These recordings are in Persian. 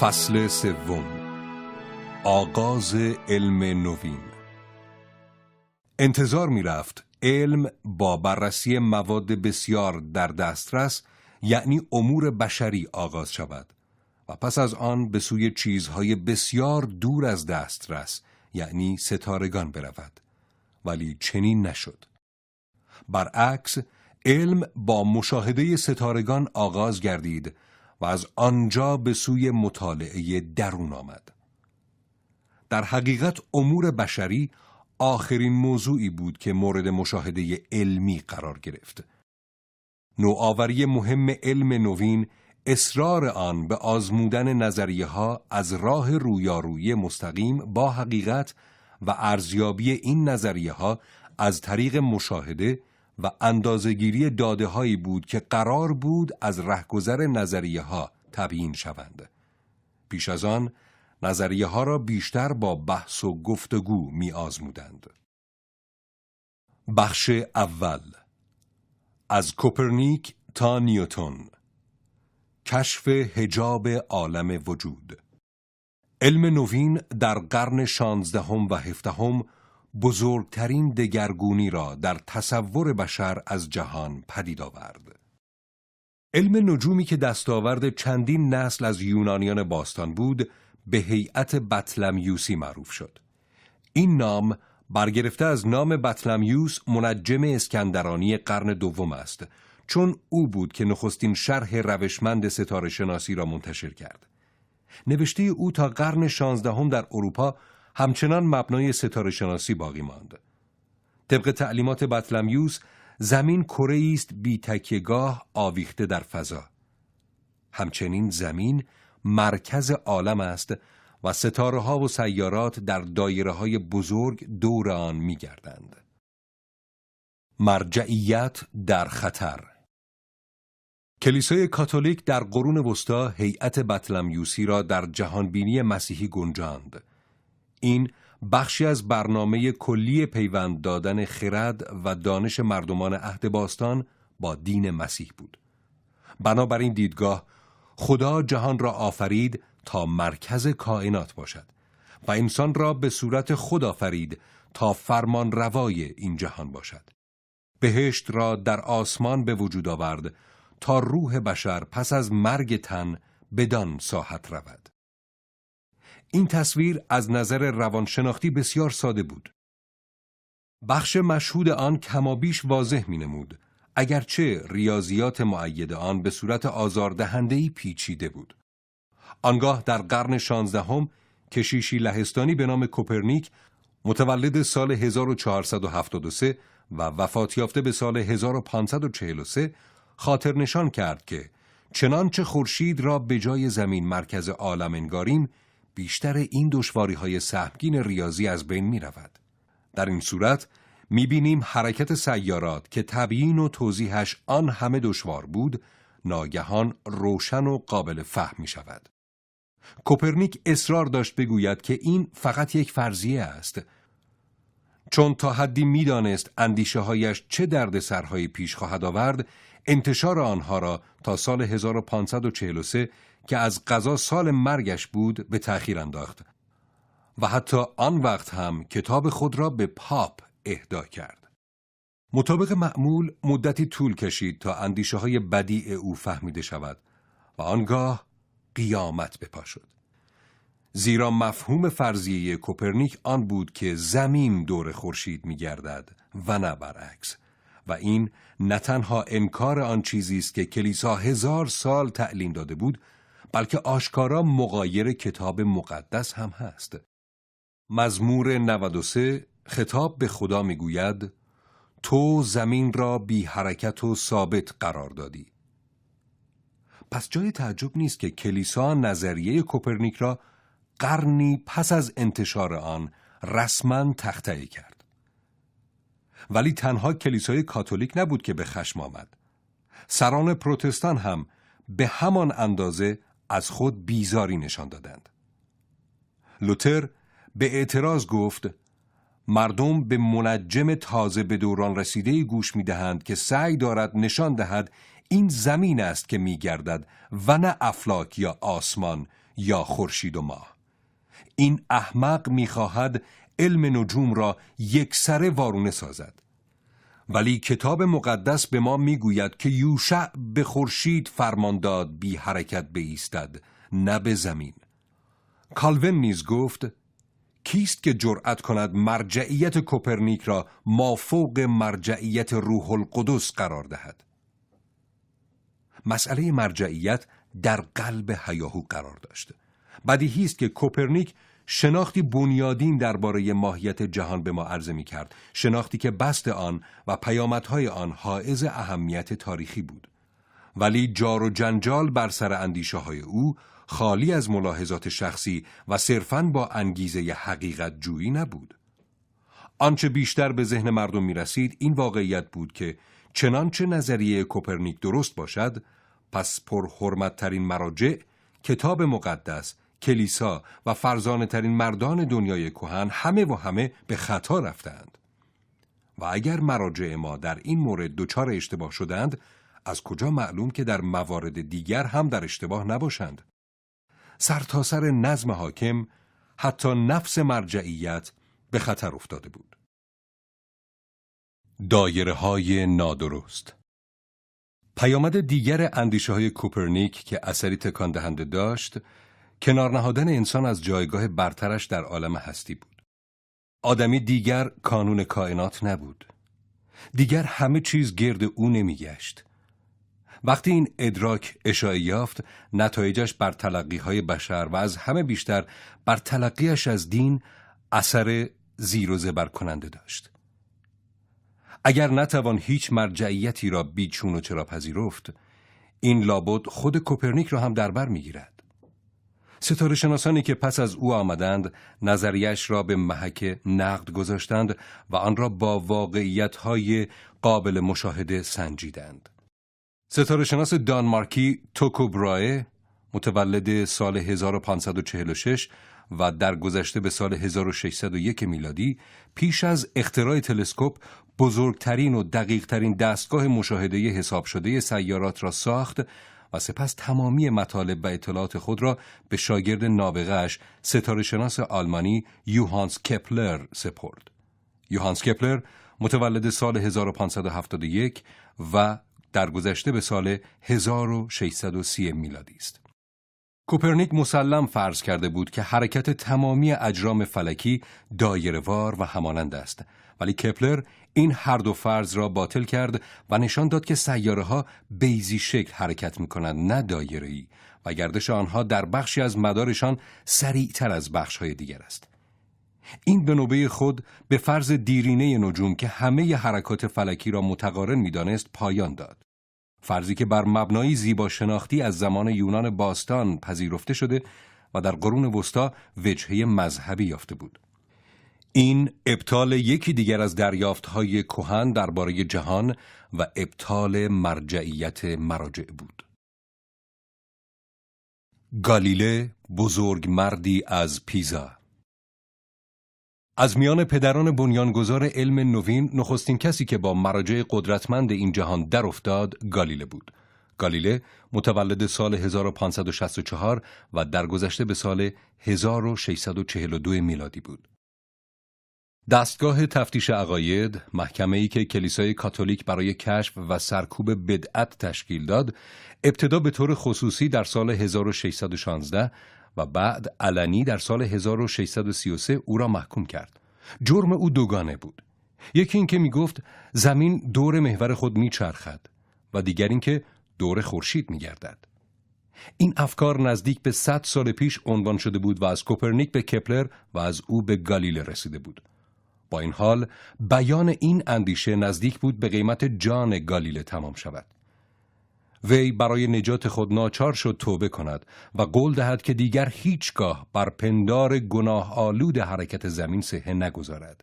فصل سوم، آغاز علم نوین. انتظار می رفت علم با بررسی مواد بسیار در دسترس، یعنی امور بشری، آغاز شود و پس از آن به سوی چیزهای بسیار دور از دسترس، یعنی ستارگان برود. ولی چنین نشد. برعکس، علم با مشاهده ستارگان آغاز گردید و از آنجا به سوی مطالعه درون آمد. در حقیقت امور بشری آخرین موضوعی بود که مورد مشاهده علمی قرار گرفت. نوآوری مهم علم نوین، اصرار آن به آزمودن نظریه‌ها از راه رویارویی مستقیم با حقیقت و ارزیابی این نظریه‌ها از طریق مشاهده و اندازه‌گیری داده‌هایی بود که قرار بود از رهگذر نظریه‌ها تبیین شوند. پیش از آن نظریه‌ها را بیشتر با بحث و گفتگو می‌آزمودند. بخش اول، از کوپرنیک تا نیوتن، کشف حجاب عالم وجود. علم نوین در قرن 16 و 17 بزرگترین دگرگونی را در تصور بشر از جهان پدید آورد. علم نجومی که دستاورد چندین نسل از یونانیان باستان بود، به هیئت بطلمیوسی معروف شد. این نام برگرفته از نام بطلمیوس، منجم اسکندرانی قرن دوم است، چون او بود که نخستین شرح روشمند ستاره شناسی را منتشر کرد. نوشته او تا قرن 16 در اروپا همچنان مبنای ستاره شناسی باقی ماند. طبق تعلیمات بطلمیوس، زمین کره‌ای است بی تکیه‌گاه آویخته در فضا. همچنین زمین مرکز عالم است و ستاره‌ها و سیارات در دایره‌های بزرگ دور آن می‌گردند. مرجعیت در خطر. کلیسای کاتولیک در قرون وسطا هیئت بطلمیوسی را در جهانبینی مسیحی گنجاند. این بخشی از برنامه کلی پیوند دادن خرد و دانش مردمان عهد باستان با دین مسیح بود. بنابر این دیدگاه، خدا جهان را آفرید تا مرکز کائنات باشد و انسان را به صورت خود آفرید تا فرمان روای این جهان باشد. بهشت را در آسمان به وجود آورد تا روح بشر پس از مرگ تن بدان ساحت رود. این تصویر از نظر روانشناختی بسیار ساده بود. بخش مشهود آن کمابیش واضح می‌نمود، اگرچه ریاضیات مؤید آن به صورت آزاردهنده‌ای پیچیده بود. آنگاه در قرن 16 کشیشی لهستانی به نام کوپرنیک، متولد سال 1473 و وفات یافته به سال 1543، خاطر نشان کرد که چنانچه خورشید را به جای زمین مرکز عالم انگاریم، بیشتر این دشواری‌های سهمگین ریاضی از بین می‌رود. در این صورت می‌بینیم حرکت سیارات که تبیین و توضیحش آن همه دشوار بود، ناگهان روشن و قابل فهم می‌شود. کوپرنیک اصرار داشت بگوید که این فقط یک فرضیه است، چون تا حدی می‌دانست اندیشه‌هایش چه دردسرهایی پیش خواهد آورد. انتشار آنها را تا سال 1543 که از قضا سال مرگش بود به تأخیر انداخت و حتی آن وقت هم کتاب خود را به پاپ اهدا کرد. مطابق معمول مدتی طول کشید تا اندیشه‌های بدیع او فهمیده شود و آنگاه قیامت به پا شد. زیرا مفهوم فرضیه کوپرنیک آن بود که زمین دور خورشید می‌گردد و نه برعکس، و این نه تنها انکار آن چیزی است که کلیسا 1000 سال تعلیم داده بود، بلکه آشکارا مغایر کتاب مقدس هم هست. مزمور 93 خطاب به خدا میگوید: تو زمین را بی حرکت و ثابت قرار دادی. پس جای تعجب نیست که کلیسا نظریه کوپرنیک را قرنی پس از انتشار آن رسما تخطئه کرد. ولی تنها کلیسای کاتولیک نبود که به خشم آمد. سران پروتستان هم به همان اندازه از خود بیزاری نشان دادند. لوتر به اعتراض گفت: مردم به منجم تازه به دوران رسیده‌ای گوش می‌دهند که سعی دارد نشان دهد این زمین است که می‌گردد و نه افلاک یا آسمان یا خورشید و ماه. این احمق می‌خواهد علم نجوم را یکسره وارونه سازد. ولی کتاب مقدس به ما میگوید که یوشع به خورشید فرمان داد بی حرکت بایستد، نه به زمین. کالوین نیز گفت: کیست که جرأت کند مرجعیت کوپرنیک را مافوق مرجعیت روح القدس قرار دهد؟ مسئله مرجعیت در قلب هیاهو قرار داشت. بدیهی است که کوپرنیک شناختی بنیادین درباره ماهیت جهان به ما عرضه می‌کرد، شناختی که بسط آن و پیامدهای آن حائز اهمیت تاریخی بود. ولی جار و جنجال بر سر اندیشه‌های او خالی از ملاحظات شخصی و صرفاً با انگیزه حقیقت جویی نبود. آنچه بیشتر به ذهن مردم می‌رسید این واقعیت بود که چنانچه نظریه کوپرنیک درست باشد، پس پر حرمت‌ترین مراجع، کتاب مقدس، کلیسا و فرزانه ترین مردان دنیای کهن همه و همه به خطا رفتند. و اگر مراجع ما در این مورد دچار اشتباه شدند، از کجا معلوم که در موارد دیگر هم در اشتباه نباشند؟ سر تا سر نظم حاکم، حتی نفس مرجعیت به خطر افتاده بود. دایره های نادرست. پیامد دیگر اندیشه های کوپرنیک که اثری تکان دهنده داشت، کنار نهادن انسان از جایگاه برترش در عالم هستی بود. آدمی دیگر کانون کائنات نبود. دیگر همه چیز گرد او نمیگشت. وقتی این ادراک اشاعه یافت، نتایجش بر تلقی‌های بشر و از همه بیشتر بر تلقیش از دین اثر زیر و زبر کننده داشت. اگر نتوان هیچ مرجعیتی را بیچون و چرا پذیرفت، این لابد خود کوپرنیک را هم دربر میگیرد. ستاره شناسانی که پس از او آمدند، نظریش را به محک نقد گذاشتند و آن را با واقعیت‌های قابل مشاهده سنجیدند. ستاره شناس دانمارکی توکوبرائه، متولد سال 1546 و درگذشته به سال 1601 میلادی، پیش از اختراع تلسکوپ بزرگترین و دقیقترین دستگاه مشاهده حساب شده سیارات را ساخت و سپس تمامی مطالب و اطلاعات خود را به شاگرد نابغه‌اش، ستاره‌شناس آلمانی یوهانس کپلر سپرد. یوهانس کپلر متولد سال 1571 و درگذشته به سال 1630 میلادی است. کوپرنیک مسلم فرض کرده بود که حرکت تمامی اجرام فلکی دایره‌وار و همانند است، ولی کپلر این هر دو فرض را باطل کرد و نشان داد که سیاره‌ها بیضی شکل حرکت می‌کنند، نه دایره‌ای، و گردش آنها در بخشی از مدارشان سریع‌تر از بخش‌های دیگر است. این به نوبه خود به فرض دیرینه نجوم که همه حرکات فلکی را متقارن می‌دانست پایان داد. فرضی که بر مبنای زیبا شناختی از زمان یونان باستان پذیرفته شده و در قرون وسطا وجهه مذهبی یافته بود. این ابطال یکی دیگر از دریافت‌های کهن درباره جهان و ابطال مرجعیت مراجع بود. گالیله، بزرگ مردی از پیزا. از میان پدران بنیانگذار علم نوین، نخستین کسی که با مراجع قدرتمند این جهان در افتاد گالیله بود. گالیله متولد سال 1564 و درگذشته به سال 1642 میلادی بود. دستگاه تفتیش عقاید، محکمه‌ای که کلیسای کاتولیک برای کشف و سرکوب بدعت تشکیل داد، ابتدا به طور خصوصی در سال 1616 و بعد علنی در سال 1633 او را محکوم کرد. جرم او دوگانه بود. یکی این که می گفت زمین دور محور خود می چرخد و دیگر این که دور خورشید می گردد. این افکار نزدیک به 100 سال پیش عنوان شده بود و از کوپرنیک به کپلر و از او به گالیله رسیده بود. با این حال بیان این اندیشه نزدیک بود به قیمت جان گالیله تمام شود. وی برای نجات خود ناچار شد توبه کند و قول دهد که دیگر هیچگاه بر پندار گناه آلود حرکت زمین صحه نگذارد.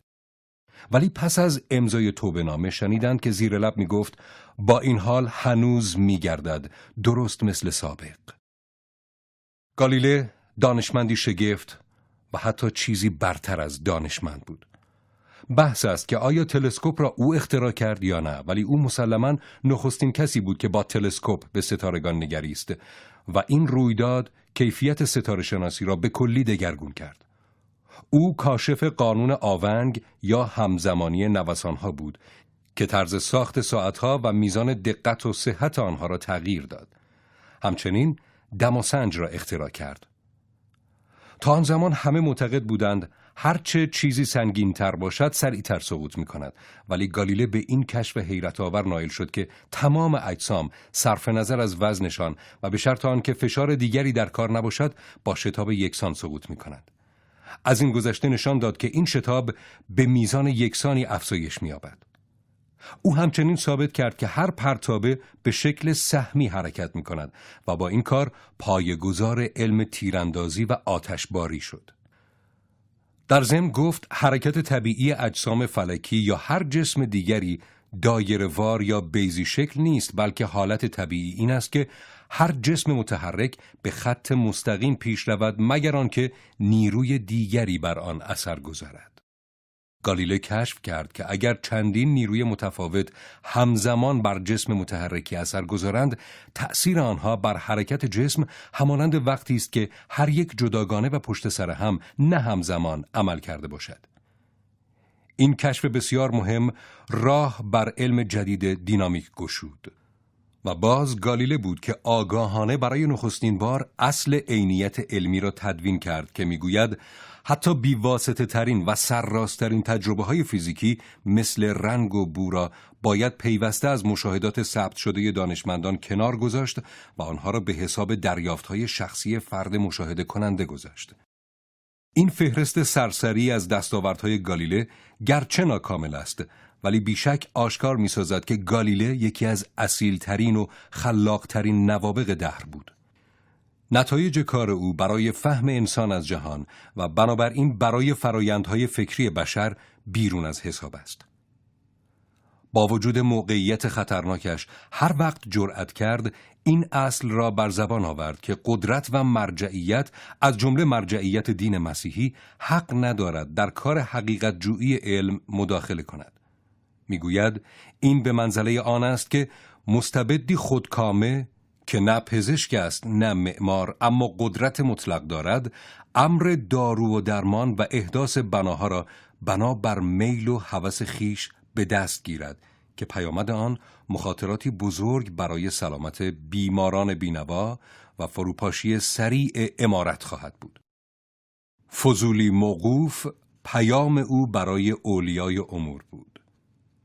ولی پس از امضای توبه نامه شنیدند که زیر لب می گفت با این حال هنوز می گردد، درست مثل سابق. گالیله دانشمندی شگفت و حتی چیزی برتر از دانشمند بود. بحث است که آیا تلسکوپ را او اختراع کرد یا نه، ولی او مسلماً نخستین کسی بود که با تلسکوپ به ستارگان نگریست و این رویداد کیفیت ستاره شناسی را به کلی دگرگون کرد. او کاشف قانون آونگ یا همزمانی نوسان‌ها بود که طرز ساخت ساعت‌ها و میزان دقت و صحت آنها را تغییر داد. همچنین دماسنج را اختراع کرد. تا آن زمان همه معتقد بودند هرچه چیزی سنگین‌تر باشد سریع‌تر سقوط می‌کند، ولی گالیله به این کشف حیرت‌آور نائل شد که تمام اجسام صرف نظر از وزنشان و به شرط آنکه فشار دیگری در کار نباشد با شتاب یکسان سقوط می‌کنند. از این گذشته نشان داد که این شتاب به میزان یکسانی افزایش می‌یابد. او همچنین ثابت کرد که هر پرتابه به شکل سهمی حرکت می‌کند و با این کار پایه‌گذار علم تیراندازی و آتشباری شد. در ضمن گفت حرکت طبیعی اجسام فلکی یا هر جسم دیگری دایره‌وار یا بیضی شکل نیست، بلکه حالت طبیعی این است که هر جسم متحرک به خط مستقیم پیش رود مگر آنکه نیروی دیگری بر آن اثر گذارد. گالیله کشف کرد که اگر چندین نیروی متفاوت همزمان بر جسم متحرکی اثر گذارند، تأثیر آنها بر حرکت جسم همانند وقتی است که هر یک جداگانه و پشت سر هم نه همزمان عمل کرده باشد. این کشف بسیار مهم راه بر علم جدید دینامیک گشود و باز گالیله بود که آگاهانه برای نخستین بار اصل عینیت علمی را تدوین کرد که میگوید حتی بیواسطه ترین و سرراسترین تجربه های فیزیکی مثل رنگ و بو را باید پیوسته از مشاهدات ثبت شده دانشمندان کنار گذاشت و آنها را به حساب دریافت های شخصی فرد مشاهده کننده گذاشت. این فهرست سرسری از دستاوردهای گالیله گرچه ناکامل است، ولی بیشک آشکار می‌سازد که گالیله یکی از اصیل‌ترین و خلاق‌ترین نوابغ دهر بود. نتایج کار او برای فهم انسان از جهان و بنابراین برای فرایندهای فکری بشر بیرون از حساب است. با وجود موقعیت خطرناکش، هر وقت جرأت کرد، این اصل را بر زبان آورد که قدرت و مرجعیت از جمله مرجعیت دین مسیحی حق ندارد در کار حقیقت جویی علم مداخله کند. میگوید این به منزله آن است که مستبدی خودکامه که نه پزشک است نه معمار اما قدرت مطلق دارد، امر دارو و درمان و احداث بناها را بنابر میل و هوس خیش به دست گیرد که پیامد آن مخاطراتی بزرگ برای سلامت بیماران بینوا و فروپاشی سریع عمارت خواهد بود. فضولی موقوف پیام او برای اولیای امور بود.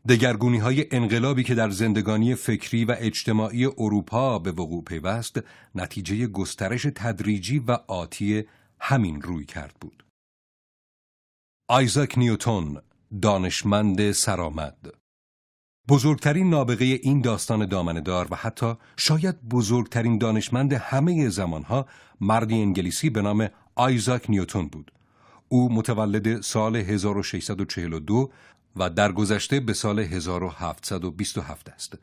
دگرگونی‌های انقلابی که در زندگانی فکری و اجتماعی اروپا به وقوع پیوست، نتیجه گسترش تدریجی و آتی همین روی کرد بود. آیزاک نیوتن، دانشمند سرآمد، بزرگترین نابغه این داستان دامنه‌دار و حتی شاید بزرگترین دانشمند همه زمانها، مردی انگلیسی به نام آیزاک نیوتن بود. او متولد سال 1642 و در گذشته به سال 1727 است.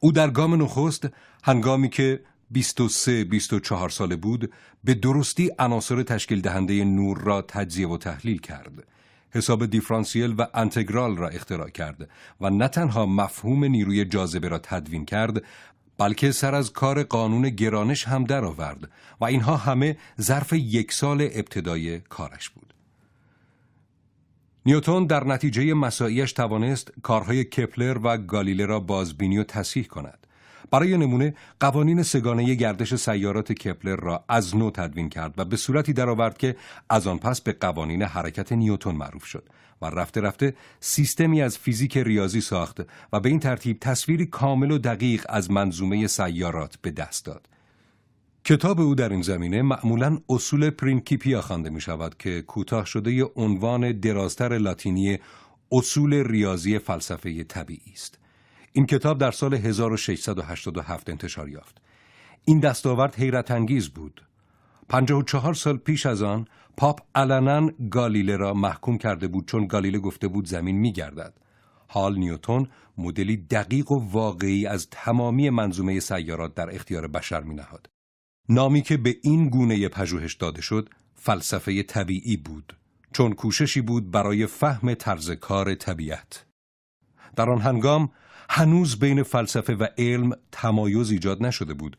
او در گام نخست هنگامی که 23-24 ساله بود به درستی عناصر تشکیل دهنده نور را تجزیه و تحلیل کرد. حساب دیفرانسیل و انتگرال را اختراع کرد و نه تنها مفهوم نیروی جاذبه را تدوین کرد، بلکه سر از کار قانون گرانش هم درآورد و اینها همه ظرف یک سال ابتدای کارش بود. نیوتن در نتیجه مساعیش توانست کارهای کپلر و گالیله را بازبینی و تصحیح کند. برای نمونه قوانین سگانه گردش سیارات کپلر را از نو تدوین کرد و به صورتی درآورد که از آن پس به قوانین حرکت نیوتن معروف شد و رفته رفته سیستمی از فیزیک ریاضی ساخت و به این ترتیب تصویری کامل و دقیق از منظومه سیارات به دست داد. کتاب او در این زمینه معمولاً اصول پرینکیپیا خوانده می شود که کوتاه شده عنوان درازتر لاتینی اصول ریاضی فلسفه طبیعی است. این کتاب در سال 1687 انتشار یافت. این دستاورد حیرت انگیز بود. 54 سال پیش از آن پاپ علناً گالیله را محکوم کرده بود چون گالیله گفته بود زمین می گردد. حال نیوتن مدلی دقیق و واقعی از تمامی منظومه سیارات در اختیار بشر می نهاد. نامی که به این گونه پژوهش داده شد فلسفه طبیعی بود، چون کوششی بود برای فهم طرز کار طبیعت. در آن هنگام هنوز بین فلسفه و علم تمایز ایجاد نشده بود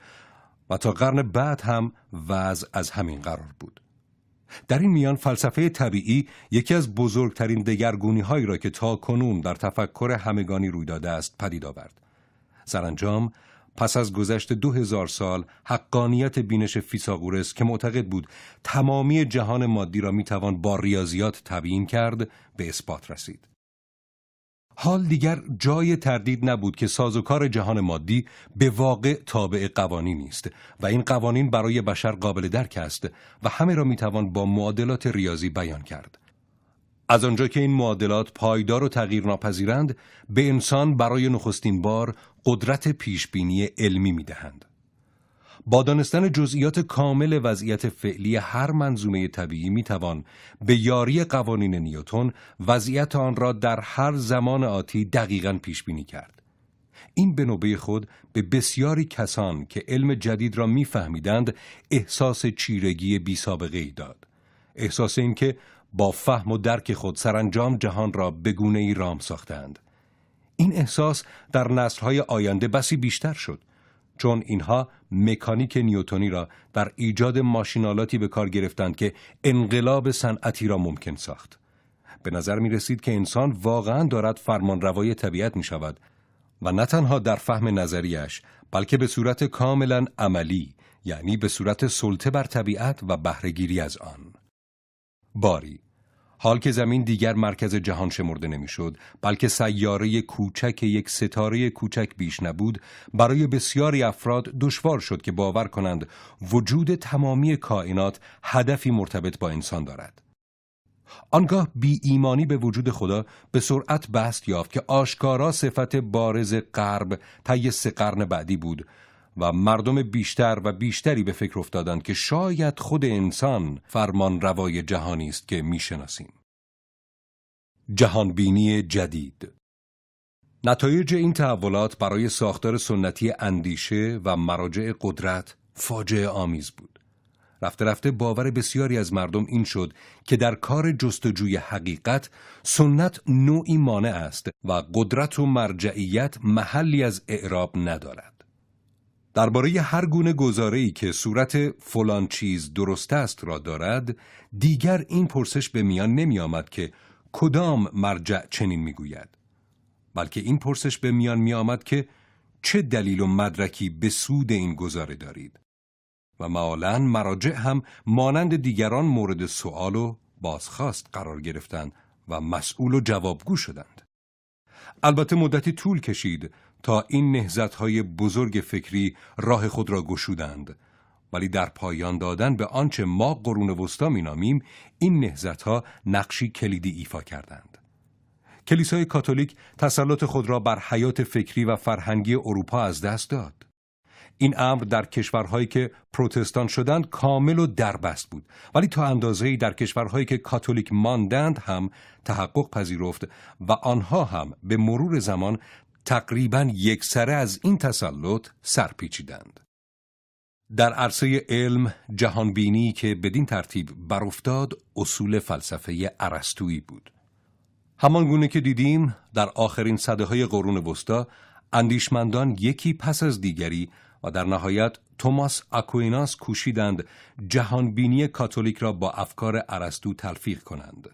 و تا قرن بعد هم وضع از همین قرار بود. در این میان فلسفه طبیعی یکی از بزرگترین دگرگونی‌هایی را که تا کنون در تفکر همگانی روی داده است پدید آورد. سرانجام پس از گذشت 2000 سال حقانیت بینش فیثاغورس که معتقد بود تمامی جهان مادی را میتوان با ریاضیات تبیین کرد به اثبات رسید. حال دیگر جای تردید نبود که سازوکار جهان مادی به واقع تابع قوانینی است و این قوانین برای بشر قابل درک است و همه را میتوان با معادلات ریاضی بیان کرد. از آنجا که این معادلات پایدار و تغییر ناپذیرند، به انسان برای نخستین بار قدرت پیشبینی علمی میدهند. با دانستن جزئیات کامل وضعیت فعلی هر منظومه طبیعی میتوان به یاری قوانین نیوتن وضعیت آن را در هر زمان آتی دقیقاً پیشبینی کرد. این به نوبه خود به بسیاری کسان که علم جدید را میفهمیدند احساس چیرگی بی سابقه ای داد. احساس این که با فهم و درک خود سرانجام جهان را به گونه‌ای رام ساختند. این احساس در نسل‌های آینده بسی بیشتر شد، چون اینها مکانیک نیوتنی را در ایجاد ماشینالاتی به کار گرفتند که انقلاب صنعتی را ممکن ساخت. به نظر می رسید که انسان واقعاً دارد فرمانروای طبیعت می شود و نه تنها در فهم نظریش، بلکه به صورت کاملاً عملی، یعنی به صورت سلطه بر طبیعت و بهره‌گیری از آن. باری، حال که زمین دیگر مرکز جهان شمرده نمیشد، بلکه سیاره کوچک یک ستاره کوچک بیش نبود، برای بسیاری افراد دشوار شد که باور کنند وجود تمامی کائنات هدفی مرتبط با انسان دارد. آنگاه بی ایمانی به وجود خدا به سرعت بسط یافت که آشکارا صفت بارز غرب طی 3 قرن بعدی بود و مردم بیشتر و بیشتری به فکر افتادند که شاید خود انسان فرمان روای جهانی است که میشناسیم. جهانبینی جدید. نتایج این تحولات برای ساختار سنتی اندیشه و مراجع قدرت فاجعه آمیز بود. رفته رفته باور بسیاری از مردم این شد که در کار جستجوی حقیقت سنت نوعی مانع است و قدرت و مرجعیت محلی از اعراب ندارد. درباره هر گونه گزاره‌ای که صورت فلان چیز درست است را دارد، دیگر این پرسش به میان نمی آمد که کدام مرجع چنین میگوید، بلکه این پرسش به میان می آمد که چه دلیل و مدرکی به سود این گزاره دارید و معالاً مراجع هم مانند دیگران مورد سؤال و بازخواست قرار گرفتند و مسئول و جوابگو شدند. البته مدتی طول کشید تا این نهضت‌های بزرگ فکری راه خود را گشودند، ولی در پایان دادن به آنچه ما قرون وسطا می‌نامیم، این نهضت‌ها نقشی کلیدی ایفا کردند. کلیسای کاتولیک تسلط خود را بر حیات فکری و فرهنگی اروپا از دست داد. این امر در کشورهایی که پروتستان شدند کامل و دربست بود، ولی تا اندازه‌ای در کشورهایی که کاتولیک ماندند هم تحقق پذیرفت و آنها هم به مرور زمان تقریباً یکسره از این تسلط سرپیچیدند. در عرصه علم، جهانبینی که بدین ترتیب برافتاد اصول فلسفه ارسطویی بود. همانگونه که دیدیم در آخرین سده‌های قرون وسطا اندیشمندان یکی پس از دیگری و در نهایت توماس آکویناس کوشیدند جهانبینی کاتولیک را با افکار ارسطو تلفیق کنند.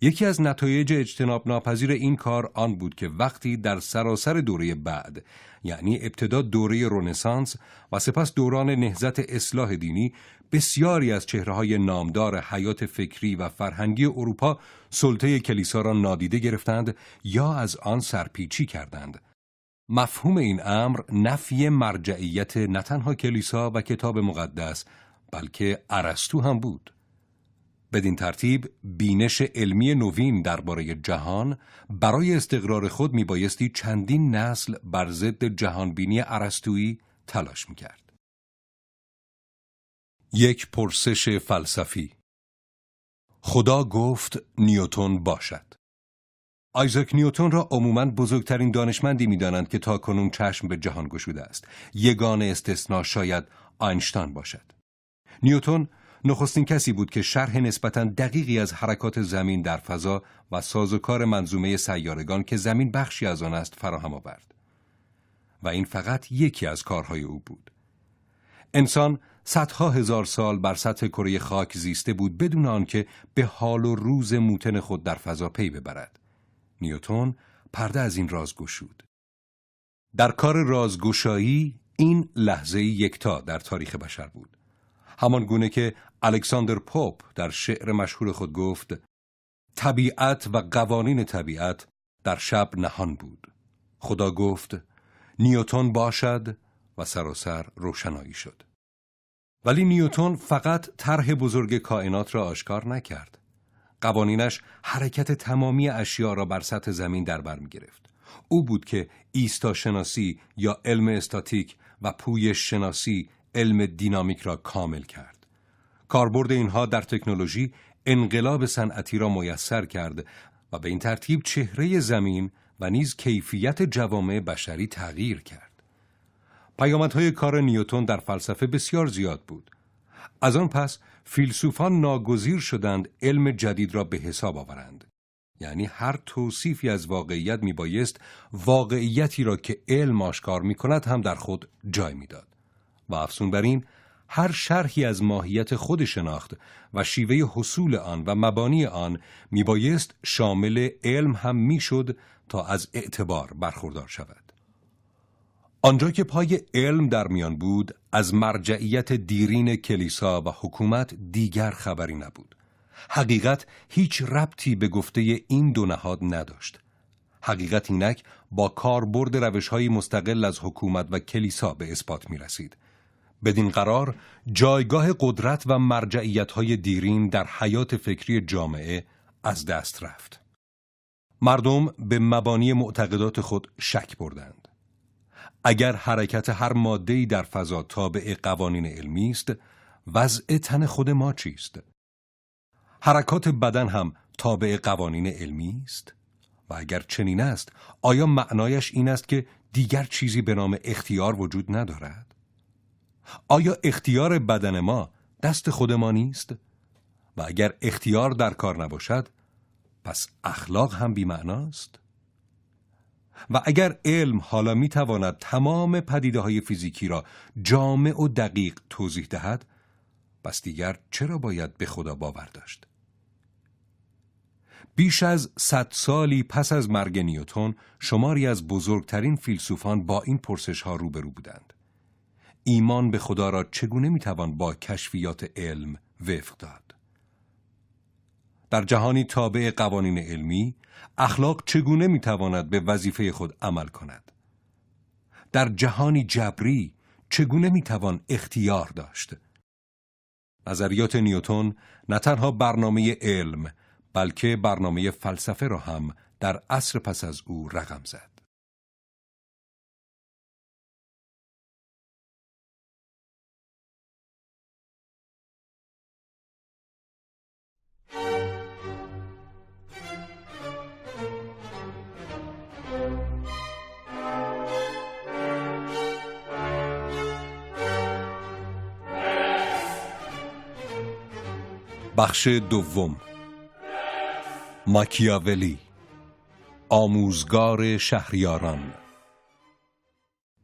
یکی از نتایج اجتناب ناپذیر این کار آن بود که وقتی در سراسر دوره بعد، یعنی ابتدا دوره رنسانس و سپس دوران نهضت اصلاح دینی، بسیاری از چهره‌های نامدار حیات فکری و فرهنگی اروپا سلطه کلیسا را نادیده گرفتند یا از آن سرپیچی کردند. مفهوم این امر نفی مرجعیت نه تنها کلیسا و کتاب مقدس، بلکه ارسطو هم بود. بدین ترتیب بینش علمی نوین درباره جهان برای استقرار خود میبایستی چندین نسل بر ضد جهانبینی ارسطویی تلاش میکرد. یک پرسش فلسفی. خدا گفت نیوتن باشد. آیزاک نیوتن را عموماً بزرگترین دانشمندی میدانند که تاکنون چشم به جهان گشوده است. یگانه استثنا شاید آینشتاین باشد. نیوتن نخستین کسی بود که شرح نسبتاً دقیقی از حرکات زمین در فضا و سازوکار منظومه سیارگان که زمین بخشی از آن است فراهم آورد. و این فقط یکی از کارهای او بود. انسان صدها هزار سال بر سطح کره خاک زیسته بود بدون آنکه به حال و روز موتن خود در فضا پی ببرد. نیوتن پرده از این راز گشود. در کار رازگشایی این لحظه یکتا در تاریخ بشر بود. همان گونه که الکساندر پوپ در شعر مشهور خود گفت: طبیعت و قوانین طبیعت در شب نهان بود. خدا گفت نیوتن باشد و سراسر روشنایی شد. ولی نیوتن فقط طرح بزرگ کائنات را آشکار نکرد. قوانینش حرکت تمامی اشیا را بر سطح زمین در بر می‌گرفت. او بود که ایستاشناسی یا علم استاتیک و پویش شناسی علم دینامیک را کامل کرد. کاربرد اینها در تکنولوژی انقلاب صنعتی را میسر کرد و به این ترتیب چهره زمین و نیز کیفیت جوامع بشری تغییر کرد. پیامدهای کار نیوتن در فلسفه بسیار زیاد بود. از آن پس فیلسوفان ناگزیر شدند علم جدید را به حساب آورند. یعنی هر توصیفی از واقعیت میبایست واقعیتی را که علم آشکار میکند هم در خود جای میداد. و افسون بر این هر شرحی از ماهیت خود شناخت و شیوه حصول آن و مبانی آن میبایست شامل علم هم میشد تا از اعتبار برخوردار شود. آنجا که پای علم در میان بود، از مرجعیت دیرین کلیسا و حکومت دیگر خبری نبود. حقیقت هیچ ربطی به گفته این دو نهاد نداشت. حقیقت اینک با کاربرد روش‌های مستقل از حکومت و کلیسا به اثبات می‌رسید. بدین قرار جایگاه قدرت و مرجعیت‌های دیرین در حیات فکری جامعه از دست رفت. مردم به مبانی معتقدات خود شک بردند. اگر حرکت هر ماده‌ای در فضا تابع قوانین علمی است، وضع تن خود ما چیست؟ حرکات بدن هم تابع قوانین علمی است؟ و اگر چنین است، آیا معنایش این است که دیگر چیزی به نام اختیار وجود ندارد؟ آیا اختیار بدن ما دست خود ما نیست؟ و اگر اختیار در کار نباشد، پس اخلاق هم بی‌معناست؟ و اگر علم حالا می‌تواند تمام پدیده‌های فیزیکی را جامع و دقیق توضیح دهد، پس دیگر چرا باید به خدا باور داشت؟ بیش از 100 سالی پس از مرگ نیوتن شماری از بزرگترین فیلسوفان با این پرسش ها روبرو بودند. ایمان به خدا را چگونه میتوان با کشفیات علم وفق داد؟ در جهانی تابع قوانین علمی، اخلاق چگونه میتواند به وظیفه خود عمل کند؟ در جهانی جبری چگونه میتوان اختیار داشت؟ نظریات نیوتن نه تنها برنامه علم، بلکه برنامه فلسفه را هم در عصر پس از او رقم زد. بخش دوم، ماکیاولی، آموزگار شهریاران.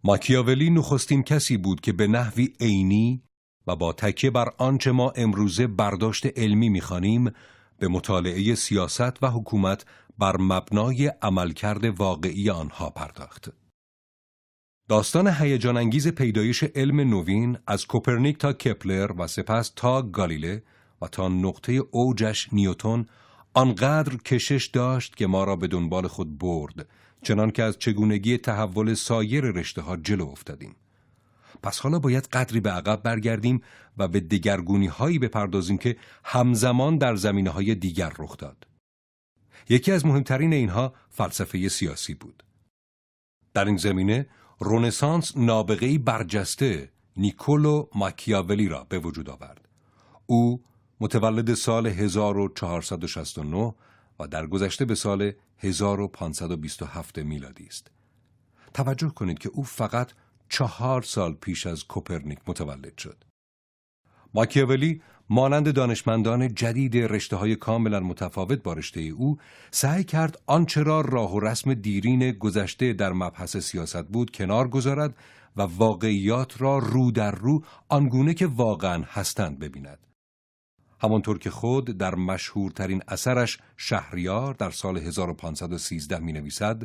ماکیاولی نخستین کسی بود که به نحوی عینی و با تکیه بر آنچه ما امروزه برداشت علمی می‌خوانیم، به مطالعه سیاست و حکومت بر مبنای عملکرد واقعی آنها پرداخت. داستان هیجان انگیز پیدایش علم نوین از کوپرنیک تا کپلر و سپس تا گالیله و تا نقطه اوجش نیوتن آنقدر کشش داشت که ما را به دنبال خود برد، چنان که از چگونگی تحول سایر رشته ها جلو افتادیم. پس حالا باید قدری به عقب برگردیم و به دگرگونی هایی بپردازیم که همزمان در زمینه های دیگر رخ داد. یکی از مهمترین اینها فلسفه سیاسی بود. در این زمینه رنسانس نابغه‌ای برجسته نیکولو ماکیاولی را به وجود آورد. او متولد سال 1469 و درگذشته به سال 1527 میلادی است. توجه کنید که او فقط 4 سال پیش از کوپرنیک متولد شد. ماکیاولی مانند دانشمندان جدید رشته‌های کاملا متفاوت با رشته او سعی کرد آنچه را راه و رسم دیرین گذشته در مبحث سیاست بود کنار گذارد و واقعیات را رو در رو آنگونه که واقعا هستند ببیند. همانطور که خود در مشهورترین اثرش شهریار در سال 1513 می‌نویسد: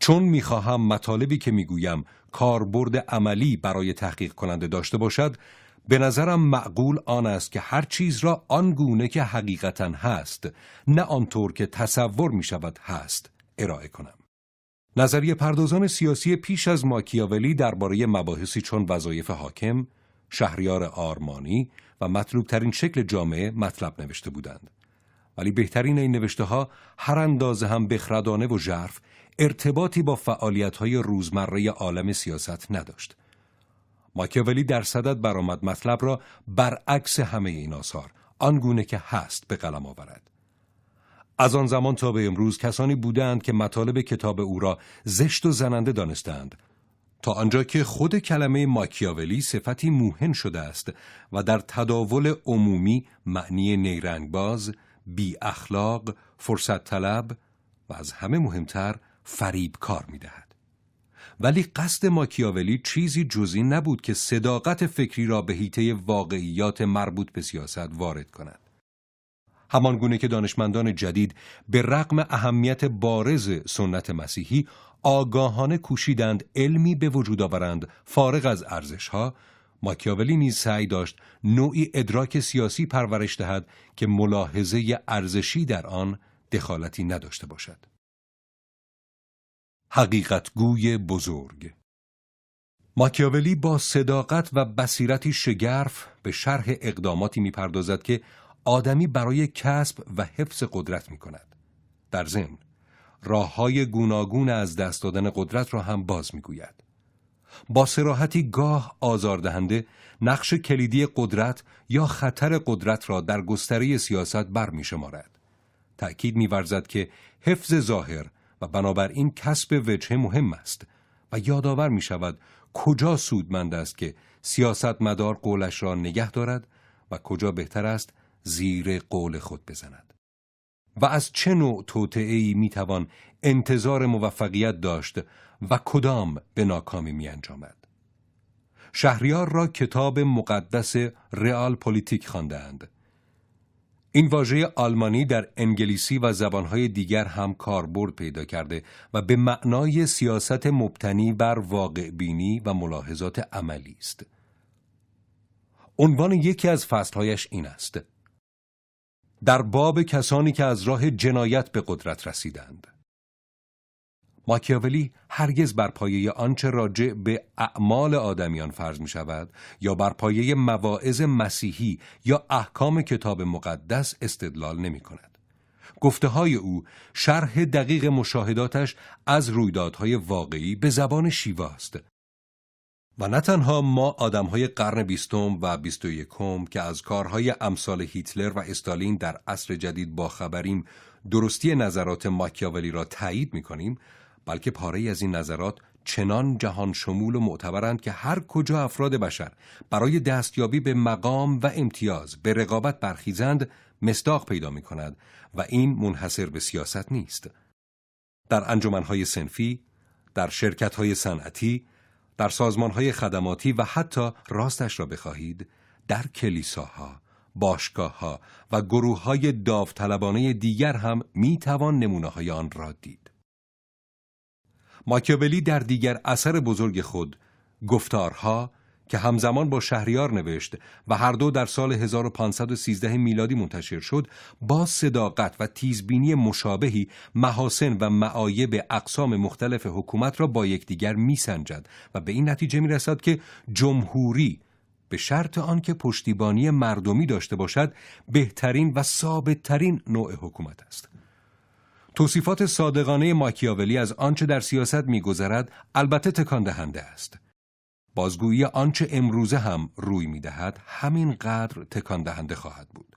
چون می‌خواهم مطالبی که می‌گویم کاربرد عملی برای تحقیق کننده داشته باشد، به نظرم معقول آن است که هر چیز را آنگونه که حقیقتاً هست، نه آنطور که تصور می‌شود هست، ارائه کنم. نظریه پردازان سیاسی پیش از ماکیاولی درباره مباحثی چون وظایف حاکم، شهریار آرمانی و مطلوب ترین شکل جامعه مطلب نوشته بودند. ولی بهترین این نوشته‌ها هر اندازه هم بخردانه و ژرف ارتباطی با فعالیت‌های روزمره عالم سیاست نداشت. ماکیاولی در صدد برآمد مطلب را برعکس همه این آثار آنگونه که هست به قلم آورد. از آن زمان تا به امروز کسانی بودند که مطالب کتاب او را زشت و زننده دانستند، تا آنجا که خود کلمه ماکیاولی صفتی موهن شده است و در تداول عمومی معنی نیرنگباز، بی اخلاق، فرصت طلب و از همه مهمتر فریبکار می‌دهد. ولی قصد ماکیاولی چیزی جز این نبود که صداقت فکری را به حیطه واقعیات مربوط به سیاست وارد کند. همانگونه که دانشمندان جدید به رغم اهمیت بارز سنت مسیحی آگاهانه کوشیدند علمی به وجود آورند فارغ از ارزش‌ها، ماکیاولی نیز سعی داشت نوعی ادراک سیاسی پرورش دهد که ملاحظه ارزشی در آن دخالتی نداشته باشد. حقیقتگوی بزرگ ماکیاولی با صداقت و بصیرتی شگرف به شرح اقداماتی می‌پردازد که آدمی برای کسب و حفظ قدرت می‌کند. در ضمن راه‌های گوناگون از دست دادن قدرت را هم باز می‌گوید. با صراحتی گاه آزاردهنده نقش کلیدی قدرت یا خطر قدرت را در گستره سیاست برمی‌شمارد. تأکید می‌ورزد که حفظ ظاهر و بنابراین کسب وجه مهم است و یادآور می‌شود کجا سودمند است که سیاستمدار قولش را نگه دارد و کجا بهتر است زیر قول خود بزند. و از چه نوع توطئه‌ای میتوان انتظار موفقیت داشت و کدام به ناکامی میانجامد. شهریار را کتاب مقدس رئال پلیتیک خواندند. این واژه آلمانی در انگلیسی و زبانهای دیگر هم کاربرد پیدا کرده و به معنای سیاست مبتنی بر واقعبینی و ملاحظات عملی است. عنوان یکی از فصلهایش این است: در باب کسانی که از راه جنایت به قدرت رسیدند. ماکیاولی هرگز بر پایه آنچه راجع به اعمال آدمیان فرض می شود یا بر پایه مواعظ مسیحی یا احکام کتاب مقدس استدلال نمی کند. گفته های او شرح دقیق مشاهداتش از رویدادهای واقعی به زبان شیوا است. و نه تنها ما آدم‌های قرن 20 و 21 که از کارهای امثال هیتلر و استالین در عصر جدید باخبریم درستی نظرات ماکیاولی را تایید می‌کنیم، بلکه پاره‌ای از این نظرات چنان جهان شمول و معتبرند که هر کجا افراد بشر برای دستیابی به مقام و امتیاز به رقابت برخیزند مصداق پیدا می‌کند و این منحصر به سیاست نیست. در انجمن‌های صنفی، در شرکت‌های صنعتی، در سازمان‌های خدماتی و حتی راستش را بخواهید در کلیساها، باشگاه‌ها و گروه‌های داوطلبانه دیگر هم می‌توان نمونه‌های آن را دید. ماکیاولی در دیگر اثر بزرگ خود، گفتارها، که همزمان با شهریار نوشت و هر دو در سال 1513 میلادی منتشر شد، با صداقت و تیزبینی مشابهی محاسن و معایب اقسام مختلف حکومت را با یکدیگر میسنجد و به این نتیجه میرسد که جمهوری به شرط آنکه پشتیبانی مردمی داشته باشد بهترین و ثابت‌ترین نوع حکومت است. توصیفات صادقانه ماکیاولی از آنچه در سیاست می‌گذرد البته تکان دهنده است. بازگویی آنچه امروزه هم روی می‌دهد همین قدر تکان دهنده خواهد بود.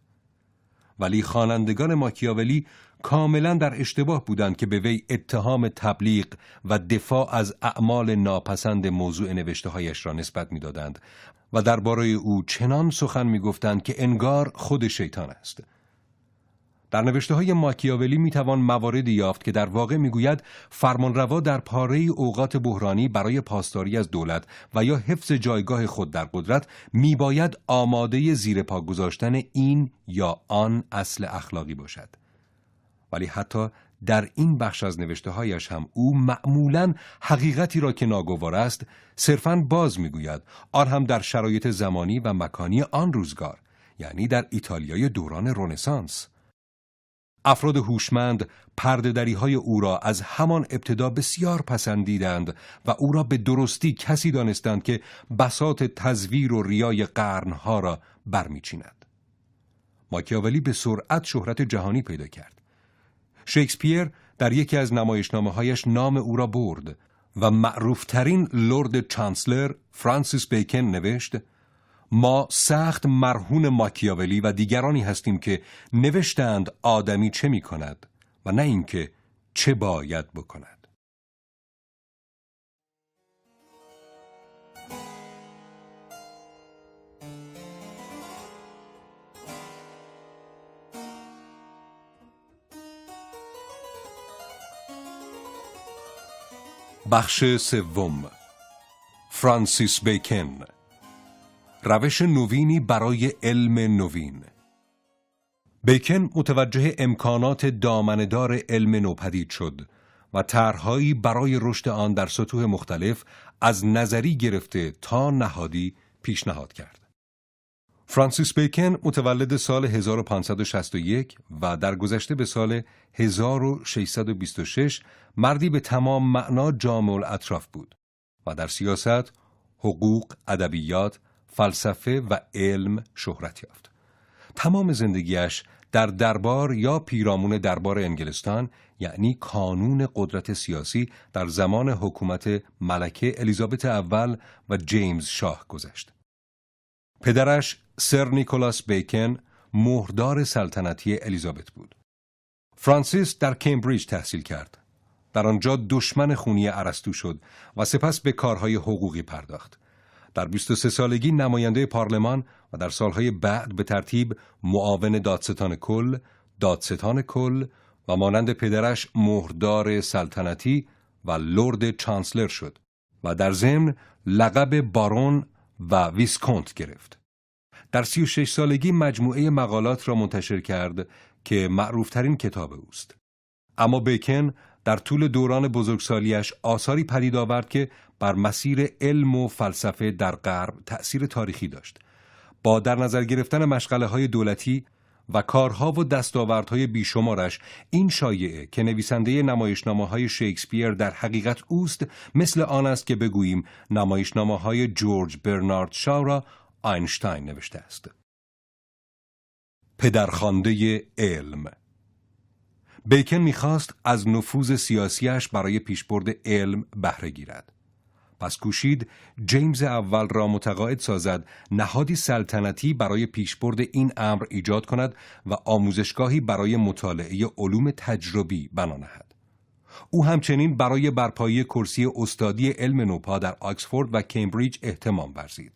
ولی خوانندگان ماکیاولی کاملا در اشتباه بودند که به وی اتهام تبلیغ و دفاع از اعمال ناپسند موضوع نوشته‌هایش را نسبت می‌دادند و درباره او چنان سخن می‌گفتند که انگار خود شیطان است. در نوشته‌های ماکیاولی می‌توان مواردی یافت که در واقع می‌گوید فرمانروا در پاره‌ای اوقات بحرانی برای پاسداری از دولت و یا حفظ جایگاه خود در قدرت می‌باید آماده زیر پا گذاشتن این یا آن اصل اخلاقی باشد. ولی حتی در این بخش از نوشته‌هایش هم او معمولاً حقیقتی را که ناگوار است صرفاً باز می‌گوید، آن هم در شرایط زمانی و مکانی آن روزگار، یعنی در ایتالیای دوران رنسانس. افراد هوشمند پرده‌دری‌های او را از همان ابتدا بسیار پسندیدند و او را به درستی کسی دانستند که بساط تزویر و ریای قرن‌ها را برمی‌چیند. ماکیاولی به سرعت شهرت جهانی پیدا کرد. شکسپیر در یکی از نمایشنامه‌هایش نام او را برد و معروفترین لورد چانسلر فرانسیس بیکن نوشت: ما سخت مرهون ماکیاولی و دیگرانی هستیم که نوشتند آدمی چه می کند و نه اینکه چه باید بکند. بخش سوم: فرانسیس بیکن، روش نوینی برای علم نوین. بیکن متوجه امکانات دامنه‌دار علم نوپدید شد و طرح‌هایی برای رشد آن در سطوح مختلف از نظری گرفته تا نهادی پیشنهاد کرد. فرانسیس بیکن متولد سال 1561 و در گذشته به سال 1626 مردی به تمام معنا جامع الاطراف بود و در سیاست، حقوق، ادبیات، فلسفه و علم شهرت یافت. تمام زندگیش در دربار یا پیرامون دربار انگلستان، یعنی کانون قدرت سیاسی در زمان حکومت ملکه الیزابت اول و جیمز شاه گذشت. پدرش سر نیکولاس بیکن مهردار سلطنتی الیزابت بود. فرانسیس در کمبریج تحصیل کرد. در آنجا دشمن خونی ارسطو شد و سپس به کارهای حقوقی پرداخت. در 23 سالگی نماینده پارلمان و در سالهای بعد به ترتیب معاون دادستان کل و مانند پدرش مهردار سلطنتی و لورد چانسلر شد و در ضمن لقب بارون و ویسکونت گرفت. در 36 سالگی مجموعه مقالات را منتشر کرد که معروفترین کتاب اوست. اما بیکن در طول دوران بزرگسالیش آثاری پدید آورد که بر مسیر علم و فلسفه در غرب تأثیر تاریخی داشت. با در نظر گرفتن مشغله‌های دولتی و کارها و دستاوردهای بیشمارش، این شایعه که نویسنده نمایشنامه‌های شکسپیر در حقیقت اوست، مثل آن است که بگوییم نمایشنامه‌های جورج برنارد شاو را آینشتاین نوشته است. پدرخوانده علم. بیکن می‌خواست از نفوذ سیاسیش برای پیشبرد علم بهره گیرد. پس کوشید جیمز اول را متقاعد سازد نهادی سلطنتی برای پیشبرد این امر ایجاد کند و آموزشگاهی برای مطالعه علوم تجربی بنا نهد. او همچنین برای برپایی کرسی استادی علم نوپا در آکسفورد و کمبریج اهتمام ورزید.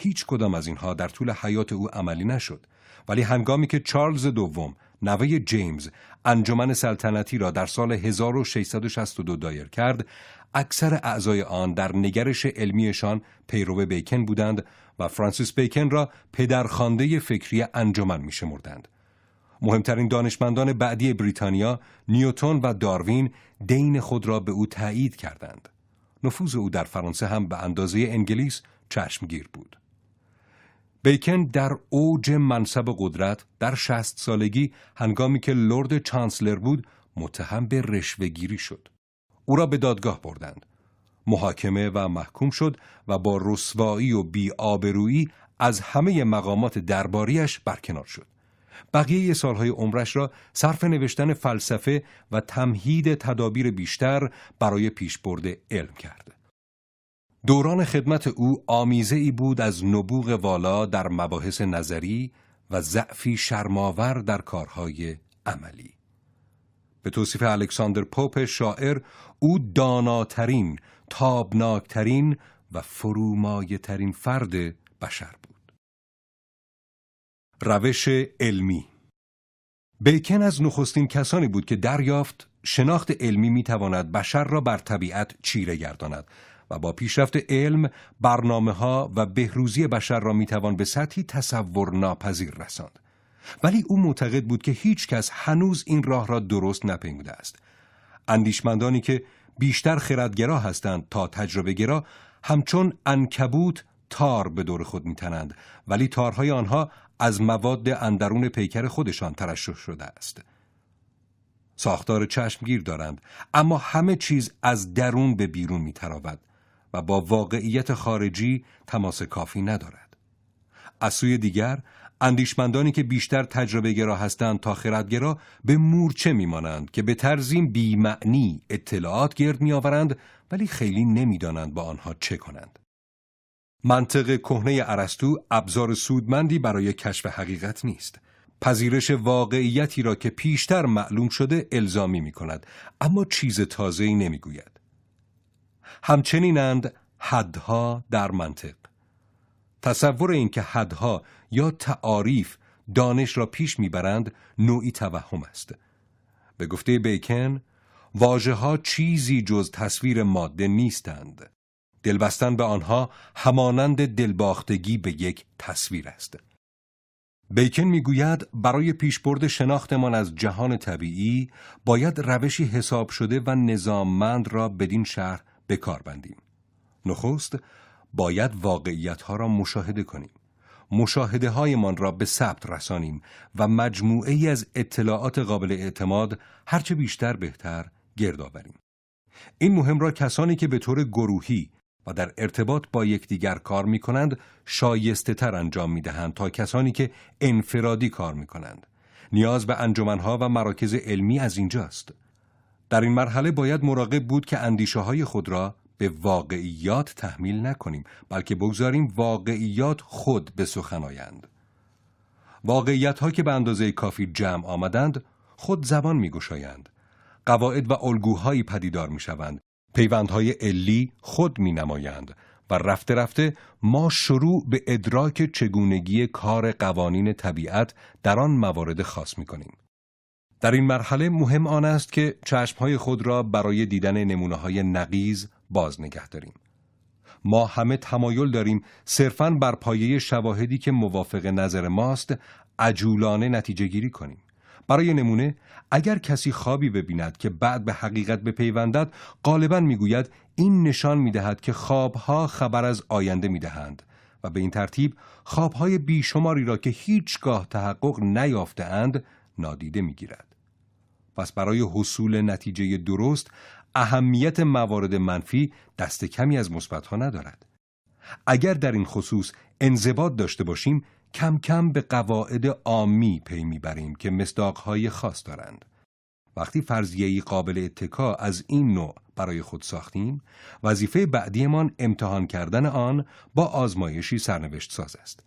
هیچ کدام از اینها در طول حیات او عملی نشد، ولی هنگامی که چارلز دوم، نوه جیمز، انجمن سلطنتی را در سال 1662 دایر کرد، اکثر اعضای آن در نگرش علمیشان پیرو بیکن بودند و فرانسیس بیکن را پدرخوانده فکری انجمن می‌شمردند. مهمترین دانشمندان بعدی بریتانیا، نیوتن و داروین، دین خود را به او تأیید کردند. نفوذ او در فرانسه هم به اندازه انگلیس چشمگیر بود. بیکن در اوج منصب قدرت در 60 سالگی، هنگامی که لرد چانسلر بود، متهم به رشوه‌گیری شد. او را به دادگاه بردند. محاکمه و محکوم شد و با رسوایی و بی‌آبرویی از همه مقامات درباریش برکنار شد. بقیه سالهای عمرش را صرف نوشتن فلسفه و تمهید تدابیر بیشتر برای پیشبرد علم کرد. دوران خدمت او آمیزه‌ای بود از نبوغ والا در مباحث نظری و ضعفی شرم‌آور در کارهای عملی. به توصیف الکساندر پوپ شاعر، او داناترین، تابناکترین و فرومایه‌ترین فرد بشر بود. روش علمی. بیکن از نخستین کسانی بود که دریافت شناخت علمی میتواند بشر را بر طبیعت چیره گرداند و با پیشرفت علم برنامه‌ها و بهروزی بشر را میتوان به سطحی تصور ناپذیر رساند. ولی او معتقد بود که هیچ کس هنوز این راه را درست نپیموده است. اندیشمندانی که بیشتر خردگرا هستند تا تجربه‌گرا همچون عنکبوت تار به دور خود می‌تنند، ولی تارهای آنها از مواد اندرون پیکر خودشان ترشح شده است. ساختار چشمگیر دارند، اما همه چیز از درون به بیرون می‌تراود و با واقعیت خارجی تماس کافی ندارد. از سوی دیگر، اندیشمندانی که بیشتر تجربه‌گرا هستند تا خردگرا به مورچه می‌مانند که به طرزی بی‌معنی اطلاعات گرد می‌آورند، ولی خیلی نمی‌دانند با آنها چه کنند. منطق کهنه ارسطو ابزار سودمندی برای کشف حقیقت نیست. پذیرش واقعیتی را که پیشتر معلوم شده الزامی می‌کند، اما چیز تازه‌ای نمی‌گوید. همچنینند حدها در منطق. تصور این که حدها یا تعاریف دانش را پیش می‌برند نوعی توهم است. به گفته بیکن، واژه‌ها چیزی جز تصویر ماده نیستند. دلبستن به آنها همانند دلباختگی به یک تصویر است. بیکن میگوید برای پیشبرد شناختمان از جهان طبیعی باید روشی حساب شده و نظاممند را بدین شرح به کار بندیم. نخست باید واقعیت‌ها را مشاهده کنیم. مشاهده‌هایمان را به ثبت رسانیم و مجموعه‌ای از اطلاعات قابل اعتماد هرچه بیشتر بهتر گرد آوریم. این مهم را کسانی که به طور گروهی و در ارتباط با یکدیگر کار می‌کنند شایسته‌تر انجام می‌دهند تا کسانی که انفرادی کار می‌کنند. نیاز به انجمن‌ها و مراکز علمی از اینجاست. در این مرحله باید مراقب بود که اندیشه‌های خود را به واقعیات تحمیل نکنیم، بلکه بگذاریم واقعیات خود به سخن آیند. واقعیت‌ها که به اندازه کافی جمع آمدند، خود زبان می‌گشایند. قواعد و الگوهایی پدیدار می‌شوند. پیوندهای علی خود می‌نمایند و رفته رفته ما شروع به ادراک چگونگی کار قوانین طبیعت در آن موارد خاص می‌کنیم. در این مرحله مهم آن است که چشم‌های خود را برای دیدن نمونه‌های نقیض باز نگه داریم. ما همه تمایل داریم صرفاً بر پایه شواهدی که موافق نظر ماست عجولانه نتیجه گیری کنیم. برای نمونه، اگر کسی خوابی ببیند که بعد به حقیقت بپیوندد، غالباً میگوید این نشان میدهد که خوابها خبر از آینده میدهند و به این ترتیب خوابهای بیشماری را که هیچگاه تحقق نیافته‌اند نادیده میگیرد. پس برای حصول نتیجه درست، اهمیت موارد منفی دست کمی از مثبت‌ها ندارد. اگر در این خصوص انضباط داشته باشیم، کم کم به قواعد عامی پی میبریم که مصداق‌های خاص دارند. وقتی فرضیه‌ای قابل اتکا از این نوع برای خود ساختیم، وظیفه بعدیمان امتحان کردن آن با آزمایشی سرنوشت ساز است.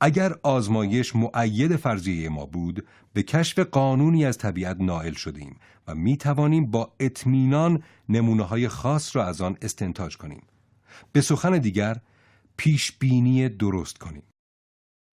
اگر آزمایش مؤید فرضیه ما بود، به کشف قانونی از طبیعت نائل شدیم و میتوانیم با اطمینان نمونه‌های خاص را از آن استنتاج کنیم. به سخن دیگر، پیشبینی درست کنیم.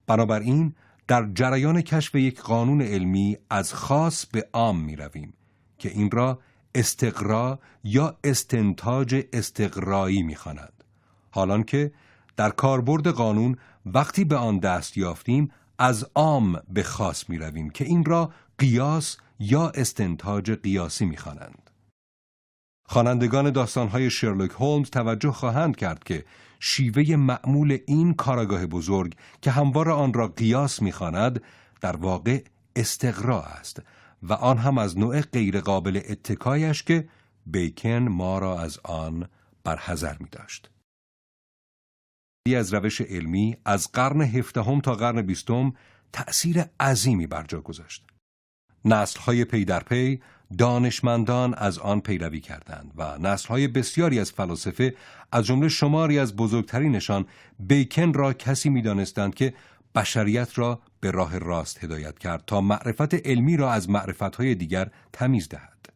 بنابراین در جریان کشف یک قانون علمی از خاص به عام می رویم که این را استقرا یا استنتاج استقرایی می خوانند. حالان که در کاربرد قانون وقتی به آن دست یافتیم از عام به خاص می رویم که این را قیاس یا استنتاج قیاسی می خوانند. خوانندگان داستان‌های شرلوک هولمز توجه خواهند کرد که شیوه معمول این کاراگاه بزرگ که همواره آن را قیاس می‌خواند در واقع استقرا است و آن هم از نوع غیرقابل اتکایش که بیکن ما را از آن برحذر می‌داشت. از روش علمی از قرن 17 تا قرن 20 تأثیر عظیمی بر جا گذاشت. نسل‌های پی در پی دانشمندان از آن پیروی کردند و نسل‌های بسیاری از فلاسفه از جمله شماری از بزرگترینشان بیکن را کسی می‌دانستند که بشریت را به راه راست هدایت کرد تا معرفت علمی را از معرفت‌های دیگر تمیز دهد.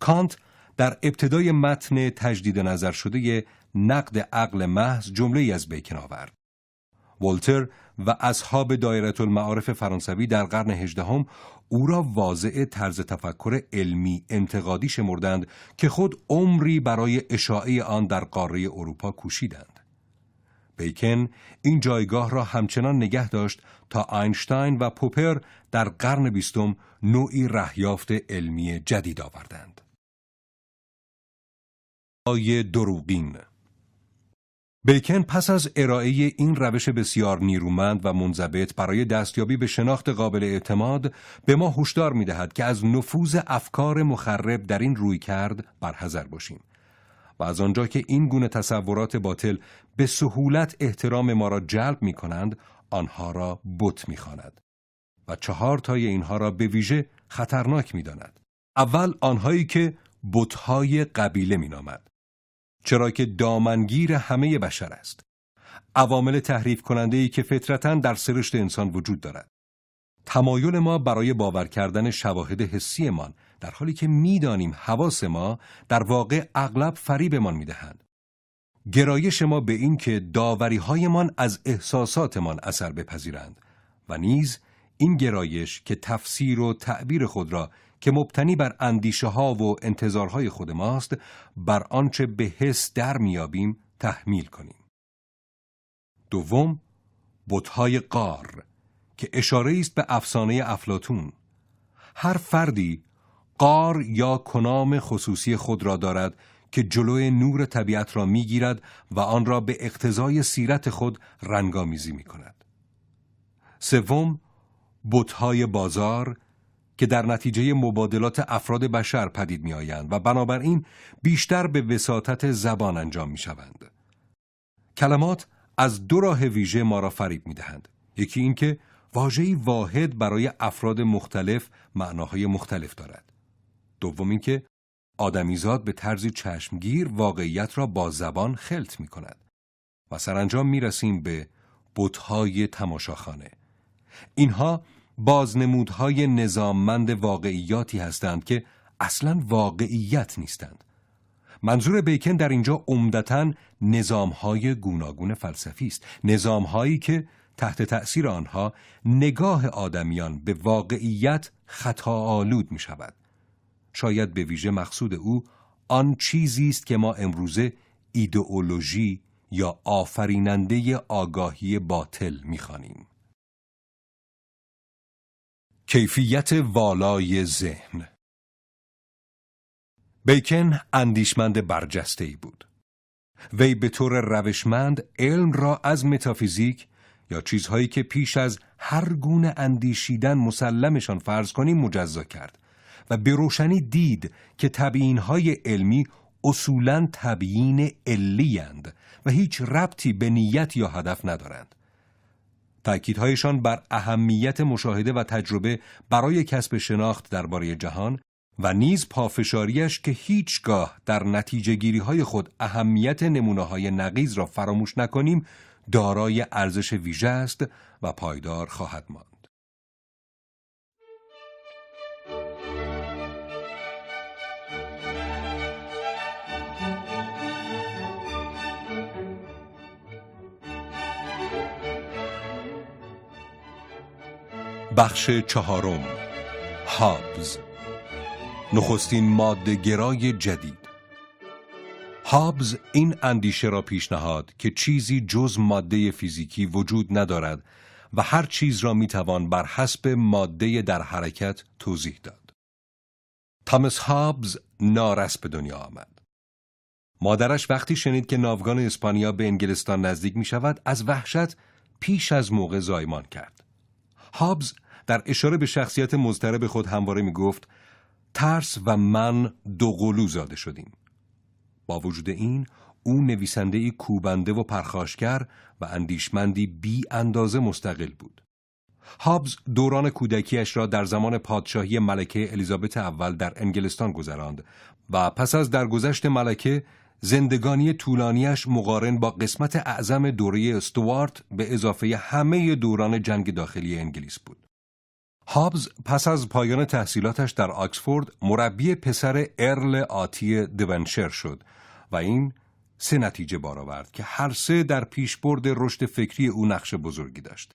کانت در ابتدای متن تجدید نظر شده نقد عقل محض جمله‌ای از بیکن آورد. ولتر و اصحاب دایره المعارف فرانسوی در قرن 18 او را واضع طرز تفکر علمی انتقادی شمردند که خود عمری برای اشاعه آن در قاره اروپا کوشیدند. بیکن این جایگاه را همچنان نگه داشت تا اینشتین و پوپر در قرن 20 نوعی رهیافت علمی جدید آوردند. آیه دروغین. بیکن پس از ارائه این روش بسیار نیرومند و منضبط برای دستیابی به شناخت قابل اعتماد به ما هشدار می‌دهد که از نفوذ افکار مخرب در این رویکرد برحذر باشیم و از آنجا که این گونه تصورات باطل به سهولت احترام ما را جلب می‌کنند، آنها را بت می‌خواند و 4 تای اینها را به ویژه خطرناک می‌داند. اول آنهایی که بت‌های قبیله می‌نامد، چرا که دامنگیر همه بشر است. عوامل تحریف کننده‌ای که فطرتاً در سرشت انسان وجود دارد. تمایل ما برای باور کردن شواهد حسی‌مان در حالی که می‌دانیم حواس ما در واقع اغلب فریبمان می‌دهند. گرایش ما به این که داوری‌هایمان از احساساتمان اثر بپذیرند و نیز این گرایش که تفسیر و تعبیر خود را که مبتنی بر اندیشه ها و انتظارهای خود ماست بر آنچه به حس در میابیم تحمیل کنیم. دوم، بت‌های غار که اشاره است به افسانه افلاطون. هر فردی غار یا کنام خصوصی خود را دارد که جلوی نور طبیعت را میگیرد و آن را به اقتضای سیرت خود رنگامیزی میکند. سوم، بت‌های بازار که در نتیجه مبادلات افراد بشر پدید می آیند و بنابراین بیشتر به وساطت زبان انجام می شوند. کلمات از 2 راه ویژه ما را فریب می دهند. یکی این که واژه‌ای واحد برای افراد مختلف معناهای مختلف دارد. دوم این که آدمیزاد به طرزی چشمگیر واقعیت را با زبان خلط می کند. و سرانجام می رسیم به بت‌های تماشاخانه. اینها بازنمودهای نظاممند واقعیاتی هستند که اصلاً واقعیت نیستند. منظور بیکن در اینجا عمدتاً نظامهای گوناگون فلسفی است، نظامهایی که تحت تأثیر آنها نگاه آدمیان به واقعیت خطاآلود می شود. شاید به ویژه مقصود او آن چیزی است که ما امروزه ایدئولوژی یا آفریننده آگاهی باطل می خوانیم. کیفیت والای ذهن. بیکن اندیشمند برجسته‌ای بود. وی به طور روشمند علم را از متافیزیک یا چیزهایی که پیش از هر گونه اندیشیدن مسلمشان فرض کنیم مجزا کرد و به روشنی دید که تبیین‌های علمی اصولاً تبیین علی‌اند و هیچ ربطی به نیت یا هدف ندارند. تأکیدهایشان بر اهمیت مشاهده و تجربه برای کسب شناخت درباره جهان و نیز پافشاریش که هیچگاه در نتیجه گیری های خود اهمیت نمونه های نقیض را فراموش نکنیم دارای ارزش ویژه است و پایدار خواهد ماند. بخش 4، هابز، نخستین ماده‌گرای جدید. هابز این اندیشه را پیشنهاد که چیزی جز ماده فیزیکی وجود ندارد و هر چیز را میتوان بر حسب ماده در حرکت توضیح داد. تامس هابز نارس به دنیا آمد. مادرش وقتی شنید که ناوگان اسپانیا به انگلستان نزدیک میشود از وحشت پیش از موقع زایمان کرد. هابز در اشاره به شخصیت مضطرب خود همواره می گفت ترس و من 2 قلو زاده شدیم. با وجود این او نویسنده‌ای کوبنده و پرخاشگر و اندیشمندی بی اندازه مستقل بود. هابز دوران کودکیش را در زمان پادشاهی ملکه الیزابت اول در انگلستان گذراند و پس از درگذشت ملکه زندگانی طولانیش مقارن با قسمت اعظم دوره استوارت به اضافه همه دوران جنگ داخلی انگلیس بود. هابز پس از پایان تحصیلاتش در آکسفورد مربی پسر ارل آتی دونشر شد و این سه نتیجه بار آورد که هر سه در پیشبرد رشد فکری او نقش بزرگی داشت.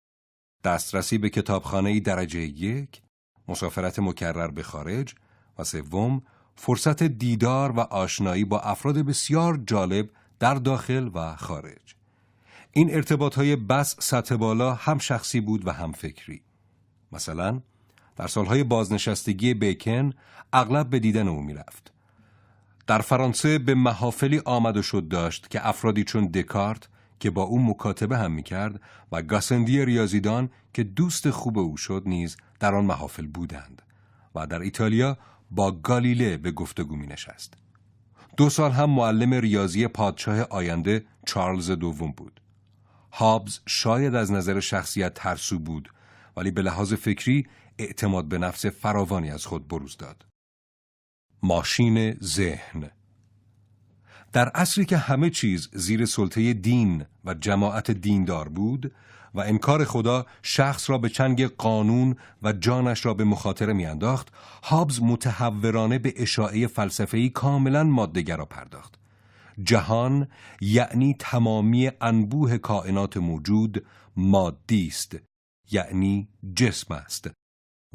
دسترسی به کتابخانه‌ای درجه یک، مسافرت مکرر به خارج و سوم، فرصت دیدار و آشنایی با افراد بسیار جالب در داخل و خارج. این ارتباط‌های بس سطح بالا هم شخصی بود و هم فکری. مثلا در سالهای بازنشستگی بیکن اغلب به دیدن او می‌رفت. در فرانسه به محافلی آمد و شد داشت که افرادی چون دکارت که با او مکاتبه هم می‌کرد و گاسندی ریاضیدان که دوست خوب او شد نیز در آن محافل بودند و در ایتالیا با گالیله به گفتگو می نشست. 2 سال هم معلم ریاضی پادشاه آینده چارلز دوم بود. هابز شاید از نظر شخصیت ترسو بود ولی به لحاظ فکری اعتماد به نفس فراوانی از خود بروز داد. ماشین ذهن. در عصری که همه چیز زیر سلطه دین و جماعت دیندار بود و انکار خدا شخص را به چنگ قانون و جانش را به مخاطره میانداخت، هابز متحورانه به اشاعه فلسفه‌ای کاملاً ماده‌گرا پرداخت. جهان یعنی تمامی انبوه کائنات موجود مادی است، یعنی جسم است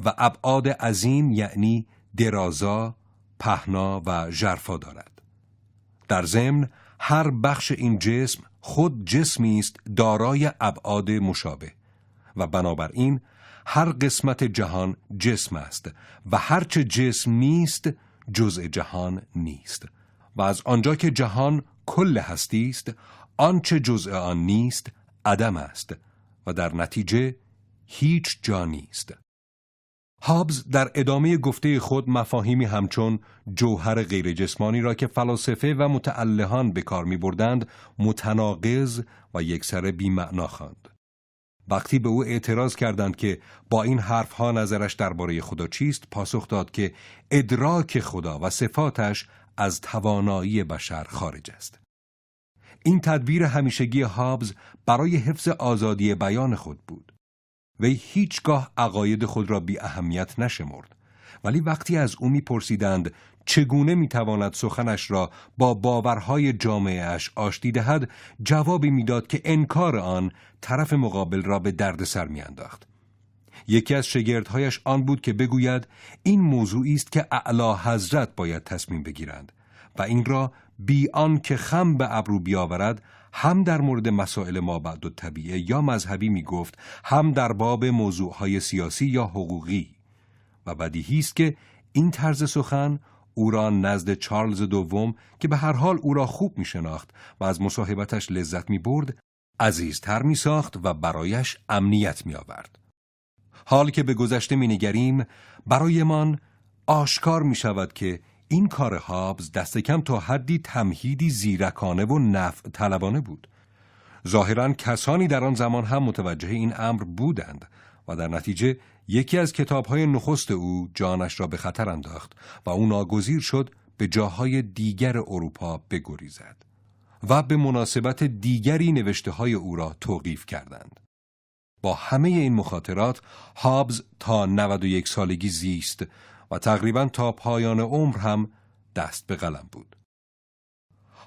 و ابعاد عظیم یعنی درازا، پهنا و ژرفا دارد. در ضمن هر بخش این جسم خود جسمی است دارای ابعاد مشابه و بنابراین هر قسمت جهان جسم است و هرچه جسم نیست جزء جهان نیست و از آنجا که جهان کل هستی است آنچه جزء آن نیست عدم است و در نتیجه هیچ جا نیست. هابز در ادامه گفته خود مفاهیمی همچون جوهر غیر جسمانی را که فلاسفه و متألهان به کار می بردند متناقض و یکسره بی‌معنا خواند. وقتی به او اعتراض کردند که با این حرفها نظرش درباره خدا چیست، پاسخ داد که ادراک خدا و صفاتش از توانایی بشر خارج است. این تدبیر همیشگی هابز برای حفظ آزادی بیان خود بود. وی هیچگاه عقاید خود را بی اهمیت نشمرد، ولی وقتی از او می‌پرسیدند چگونه می‌تواند سخنش را با باورهای جامعه‌اش آشتی دهد، جوابی می‌داد که انکار آن طرف مقابل را به دردسر می‌انداخت. یکی از شاگردهایش آن بود که بگوید این موضوعی است که اعلی حضرت باید تصمیم بگیرند و این را بی آن که خم به ابرو بیاورد هم در مورد مسائل مابعد الطبیعه یا مذهبی می گفت، هم در باب موضوعهای سیاسی یا حقوقی و بدیهی است که این طرز سخن او را نزد چارلز دوم که به هر حال او را خوب می شناخت و از مصاحبتش لذت می برد عزیزتر می ساخت و برایش امنیت می آورد. حال که به گذشته می نگریم برایمان آشکار می شود که این کار هابز دست کم تا حدی تمهیدی زیرکانه و نفع طلبانه بود. ظاهراً کسانی در آن زمان هم متوجه این امر بودند و در نتیجه یکی از کتاب‌های نخست او جانش را به خطر انداخت و او ناگزیر شد به جاهای دیگر اروپا بگریزد و به مناسبت دیگری نوشته‌های او را توقیف کردند. با همه این مخاطرات هابز تا 91 سالگی زیست و تقریباً تا پایان عمر هم دست به قلم بود.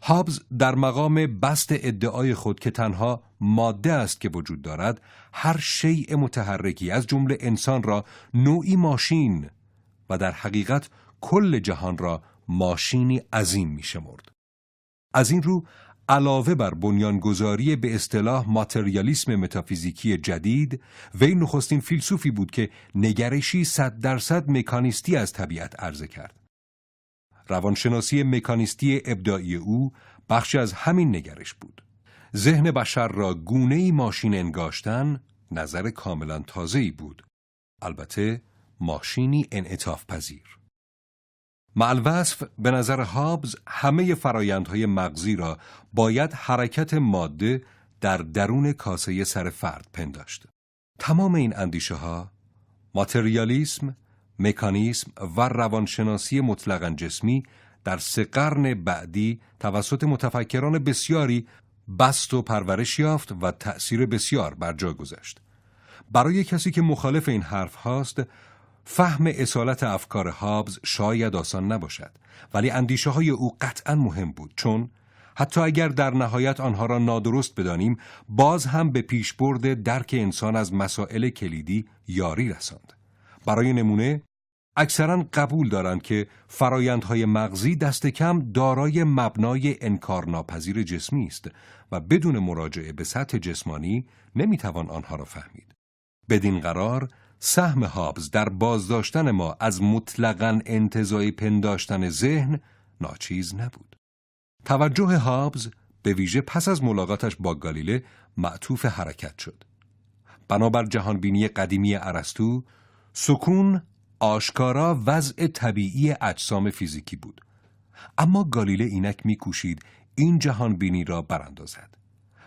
هابز در مقام بسط ادعای خود که تنها ماده است که وجود دارد، هر شیء متحرکی از جمله انسان را نوعی ماشین و در حقیقت کل جهان را ماشینی عظیم می شمرد. از این رو علاوه بر بنیانگذاری به اصطلاح ماتریالیسم متافیزیکی جدید، وی نخستین فیلسوفی بود که نگرشی 100% مکانیستی از طبیعت عرضه کرد. روانشناسی مکانیستی ابداعی او بخشی از همین نگرش بود. ذهن بشر را گونه‌ای ماشین انگاشتن نظر کاملا تازه‌ای بود، البته ماشینی انعطاف پذیر. معالوصف به نظر هابز همه فرایندهای مغزی را باید حرکت ماده در درون کاسه سر فرد پنداشت. تمام این اندیشه ها، ماتریالیسم، مکانیسم و روانشناسی مطلقاً جسمی در 3 قرن بعدی توسط متفکران بسیاری بسط و پرورش یافت و تأثیر بسیار بر جا گذاشت. برای کسی که مخالف این حرف هاست، فهم اصالت افکار هابز شاید آسان نباشد، ولی اندیشه های او قطعاً مهم بود، چون حتی اگر در نهایت آنها را نادرست بدانیم، باز هم به پیشبرد درک انسان از مسائل کلیدی یاری رساند. برای نمونه، اکثراً قبول دارند که فرایندهای مغزی دست کم دارای مبنای انکارناپذیر جسمی است و بدون مراجعه به سطح جسمانی نمیتوان آنها را فهمید. بدین قرار، سهم هابز در بازداشتن ما از مطلقاً انتزاعی پنداشتن ذهن ناچیز نبود. توجه هابز به ویژه پس از ملاقاتش با گالیله معطوف حرکت شد. بنابر جهانبینی قدیمی ارسطو، سکون آشکارا وضع طبیعی اجسام فیزیکی بود، اما گالیله اینک می‌کوشید این جهانبینی را براندازد.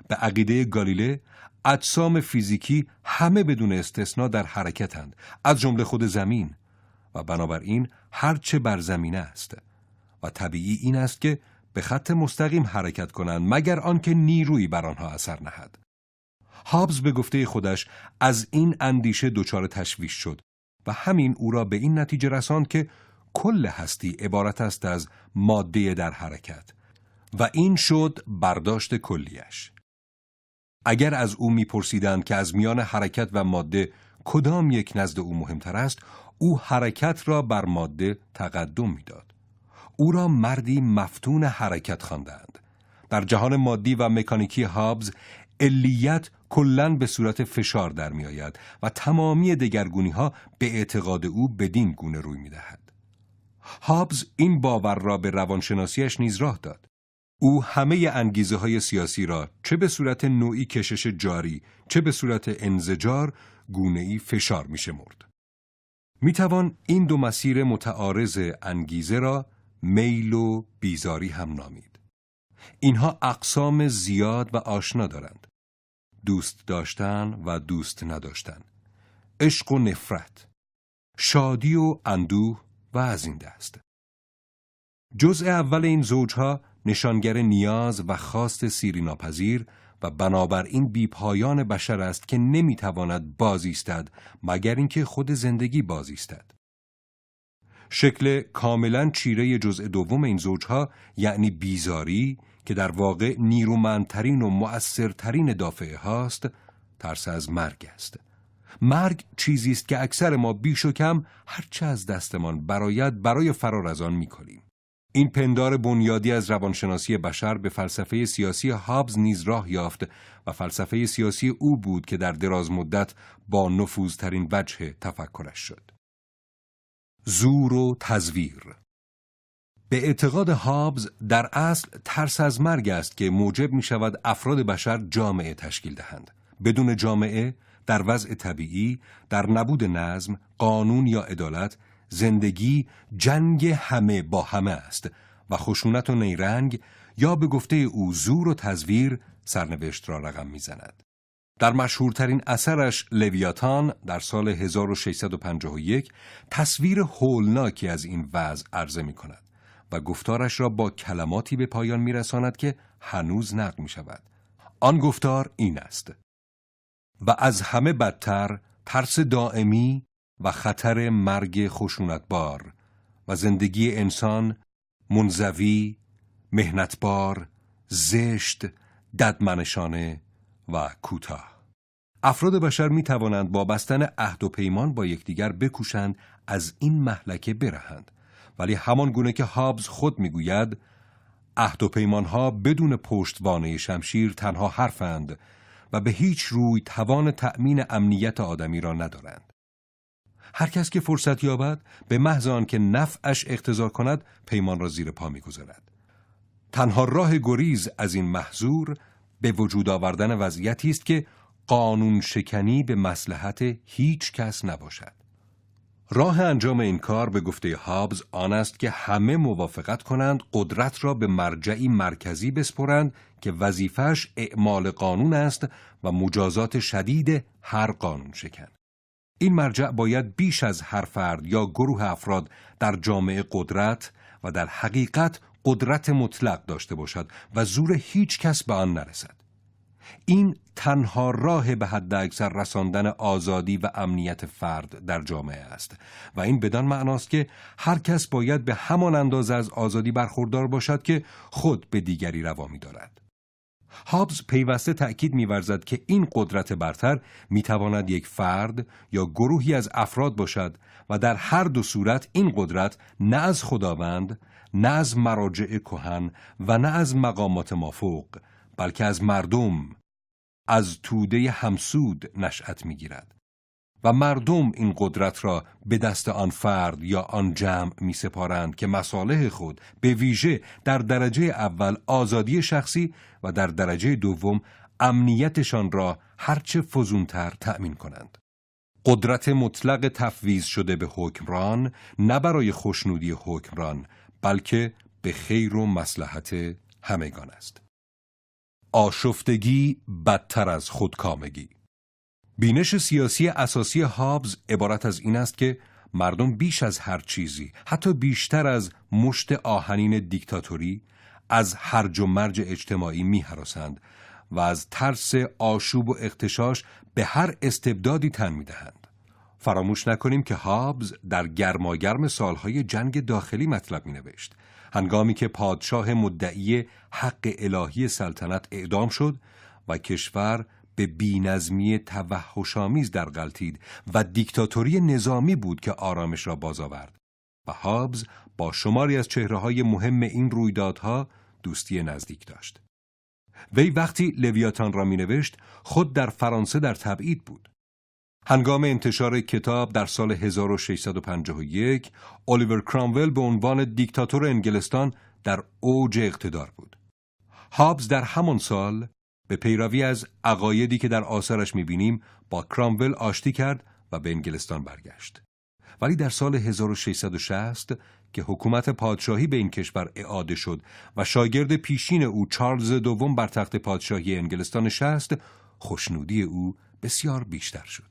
به عقیده گالیله، اجسام فیزیکی همه بدون استثنا در حرکتند، از جمله خود زمین، و بنابراین هرچه بر زمینه است، و طبیعی این است که به خط مستقیم حرکت کنند مگر آنکه نیرویی بر آنها اثر نهد. هابز به گفته خودش از این اندیشه دچار تشویش شد و همین او را به این نتیجه رساند که کل هستی عبارت است از ماده در حرکت، و این شد برداشت کلیش. اگر از او می‌پرسیدند که از میان حرکت و ماده کدام یک نزد او مهمتر است، او حرکت را بر ماده تقدم می‌داد. او را مردی مفتون حرکت خواندند. در جهان مادی و مکانیکی هابز، علیت کلاً به صورت فشار در می آید و تمامی دگرگونی‌ها به اعتقاد او بدین گونه روی می‌دهد. هابز این باور را به روانشناسیش نیز راه داد. او همه انگیزه‌های سیاسی را چه به صورت نوعی کشش جاری، چه به صورت انزجار، گونه‌ای فشار می‌شمرد. می‌توان این دو مسیر متعارض انگیزه را میل و بیزاری هم نامید. اینها اقسام زیاد و آشنا دارند: دوست داشتن و دوست نداشتن، عشق و نفرت، شادی و اندوه و از این دست. جزء اول این زوجها نشانگر نیاز و خواست سیری ناپذیر و بنابراین بیپایان بشر است که نمیتواند بازایستد مگر اینکه خود زندگی بازایستد. شکل کاملاً چیره جزء دوم این زوجها، یعنی بیزاری، که در واقع نیرومندترین و مؤثرترین دافعه هاست، ترس از مرگ است. مرگ چیزی است که اکثر ما بیش و کم هرچه از دستمان برآید برای فرار از آن می‌کنیم. این پندار بنیادی از روانشناسی بشر به فلسفه سیاسی هابز نیز راه یافت و فلسفه سیاسی او بود که در دراز مدت با نفوذترین وجه تفکرش شد. زور و تزویر. به اعتقاد هابز در اصل ترس از مرگ است که موجب می شود افراد بشر جامعه تشکیل دهند. بدون جامعه، در وضع طبیعی، در نبود نظم، قانون یا عدالت، زندگی جنگ همه با همه است و خشونت و نیرنگ، یا به گفته او زور و تزویر، سرنوشت را رقم می زند. در مشهورترین اثرش لویاتان در سال 1651 تصویر هولناکی از این وضع عرضه می کند و گفتارش را با کلماتی به پایان می رساند که هنوز نقل می شود. آن گفتار این است: و از همه بدتر ترس دائمی و خطر مرگ خشونتبار و زندگی انسان منزوی، مهنتبار، زشت، ددمنشانه و کوتاه. افراد بشر می توانند با بستن عهد و پیمان با یکدیگر بکوشند از این مهلکه برهند، ولی همان گونه که هابز خود می گوید عهد و پیمان ها بدون پشتوانه شمشیر تنها حرفند و به هیچ روی توان تأمین امنیت آدمی را ندارند. هر کس که فرصت یابد به محض آن که نفعش اقتضا کند پیمان را زیر پا می گذارد. تنها راه گریز از این محظور به وجود آوردن وضعیتی است که قانون شکنی به مصلحت هیچ کس نباشد. راه انجام این کار به گفته هابز آن است که همه موافقت کنند قدرت را به مرجعی مرکزی بسپرند که وظیفه‌اش اعمال قانون است و مجازات شدید هر قانون شکن. این مرجع باید بیش از هر فرد یا گروه افراد در جامعه قدرت و در حقیقت قدرت مطلق داشته باشد و زور هیچ کس به آن نرسد. این تنها راه به حد اکثر رساندن آزادی و امنیت فرد در جامعه است و این بدان معناست که هر کس باید به همان اندازه از آزادی برخوردار باشد که خود به دیگری روا می‌دارد. هابز پیوسته تأکید می‌ورزد که این قدرت برتر می‌تواند یک فرد یا گروهی از افراد باشد و در هر دو صورت این قدرت نه از خداوند، نه از مراجع کهن و نه از مقامات مافوق، بلکه از مردم، از توده همسود نشأت می‌گیرد و مردم این قدرت را به دست آن فرد یا آن جمع می‌سپارند که مصالح خود به ویژه در درجه اول آزادی شخصی و در درجه دوم امنیتشان را هرچه فزونتر تأمین کنند. قدرت مطلق تفویض شده به حکمران نه برای خوشنودی حکمران بلکه به خیر و مصلحت همگان است. آشفتگی بدتر از خودکامگی. بینش سیاسی اساسی هابز عبارت از این است که مردم بیش از هر چیزی، حتی بیشتر از مشت آهنین دیکتاتوری، از هرج و مرج اجتماعی می‌هراسند و از ترس آشوب و اغتشاش به هر استبدادی تن می‌دهند. فراموش نکنیم که هابز در گرماگرم سالهای جنگ داخلی مطلب می‌نوشت، هنگامی که پادشاه مدعی حق الهی سلطنت اعدام شد و کشور به بی‌نظمی توحش‌آمیز در غلتید و دیکتاتوری نظامی بود که آرامش را باز آورد. و هابز با شماری از چهره‌های مهم این رویدادها دوستی نزدیک داشت. وی وقتی لویاتان را می‌نوشت خود در فرانسه در تبعید بود. هنگام انتشار کتاب در سال 1651 الیور کرامول به عنوان دیکتاتور انگلستان در اوج اقتدار بود. هابز در همان سال به پیروی از عقایدی که در آثارش می‌بینیم با کرامول آشتی کرد و به انگلستان برگشت. ولی در سال 1660 که حکومت پادشاهی به این کشور اعاده شد و شاگرد پیشین او چارلز دوم بر تخت پادشاهی انگلستان نشست، خوشنودی او بسیار بیشتر شد.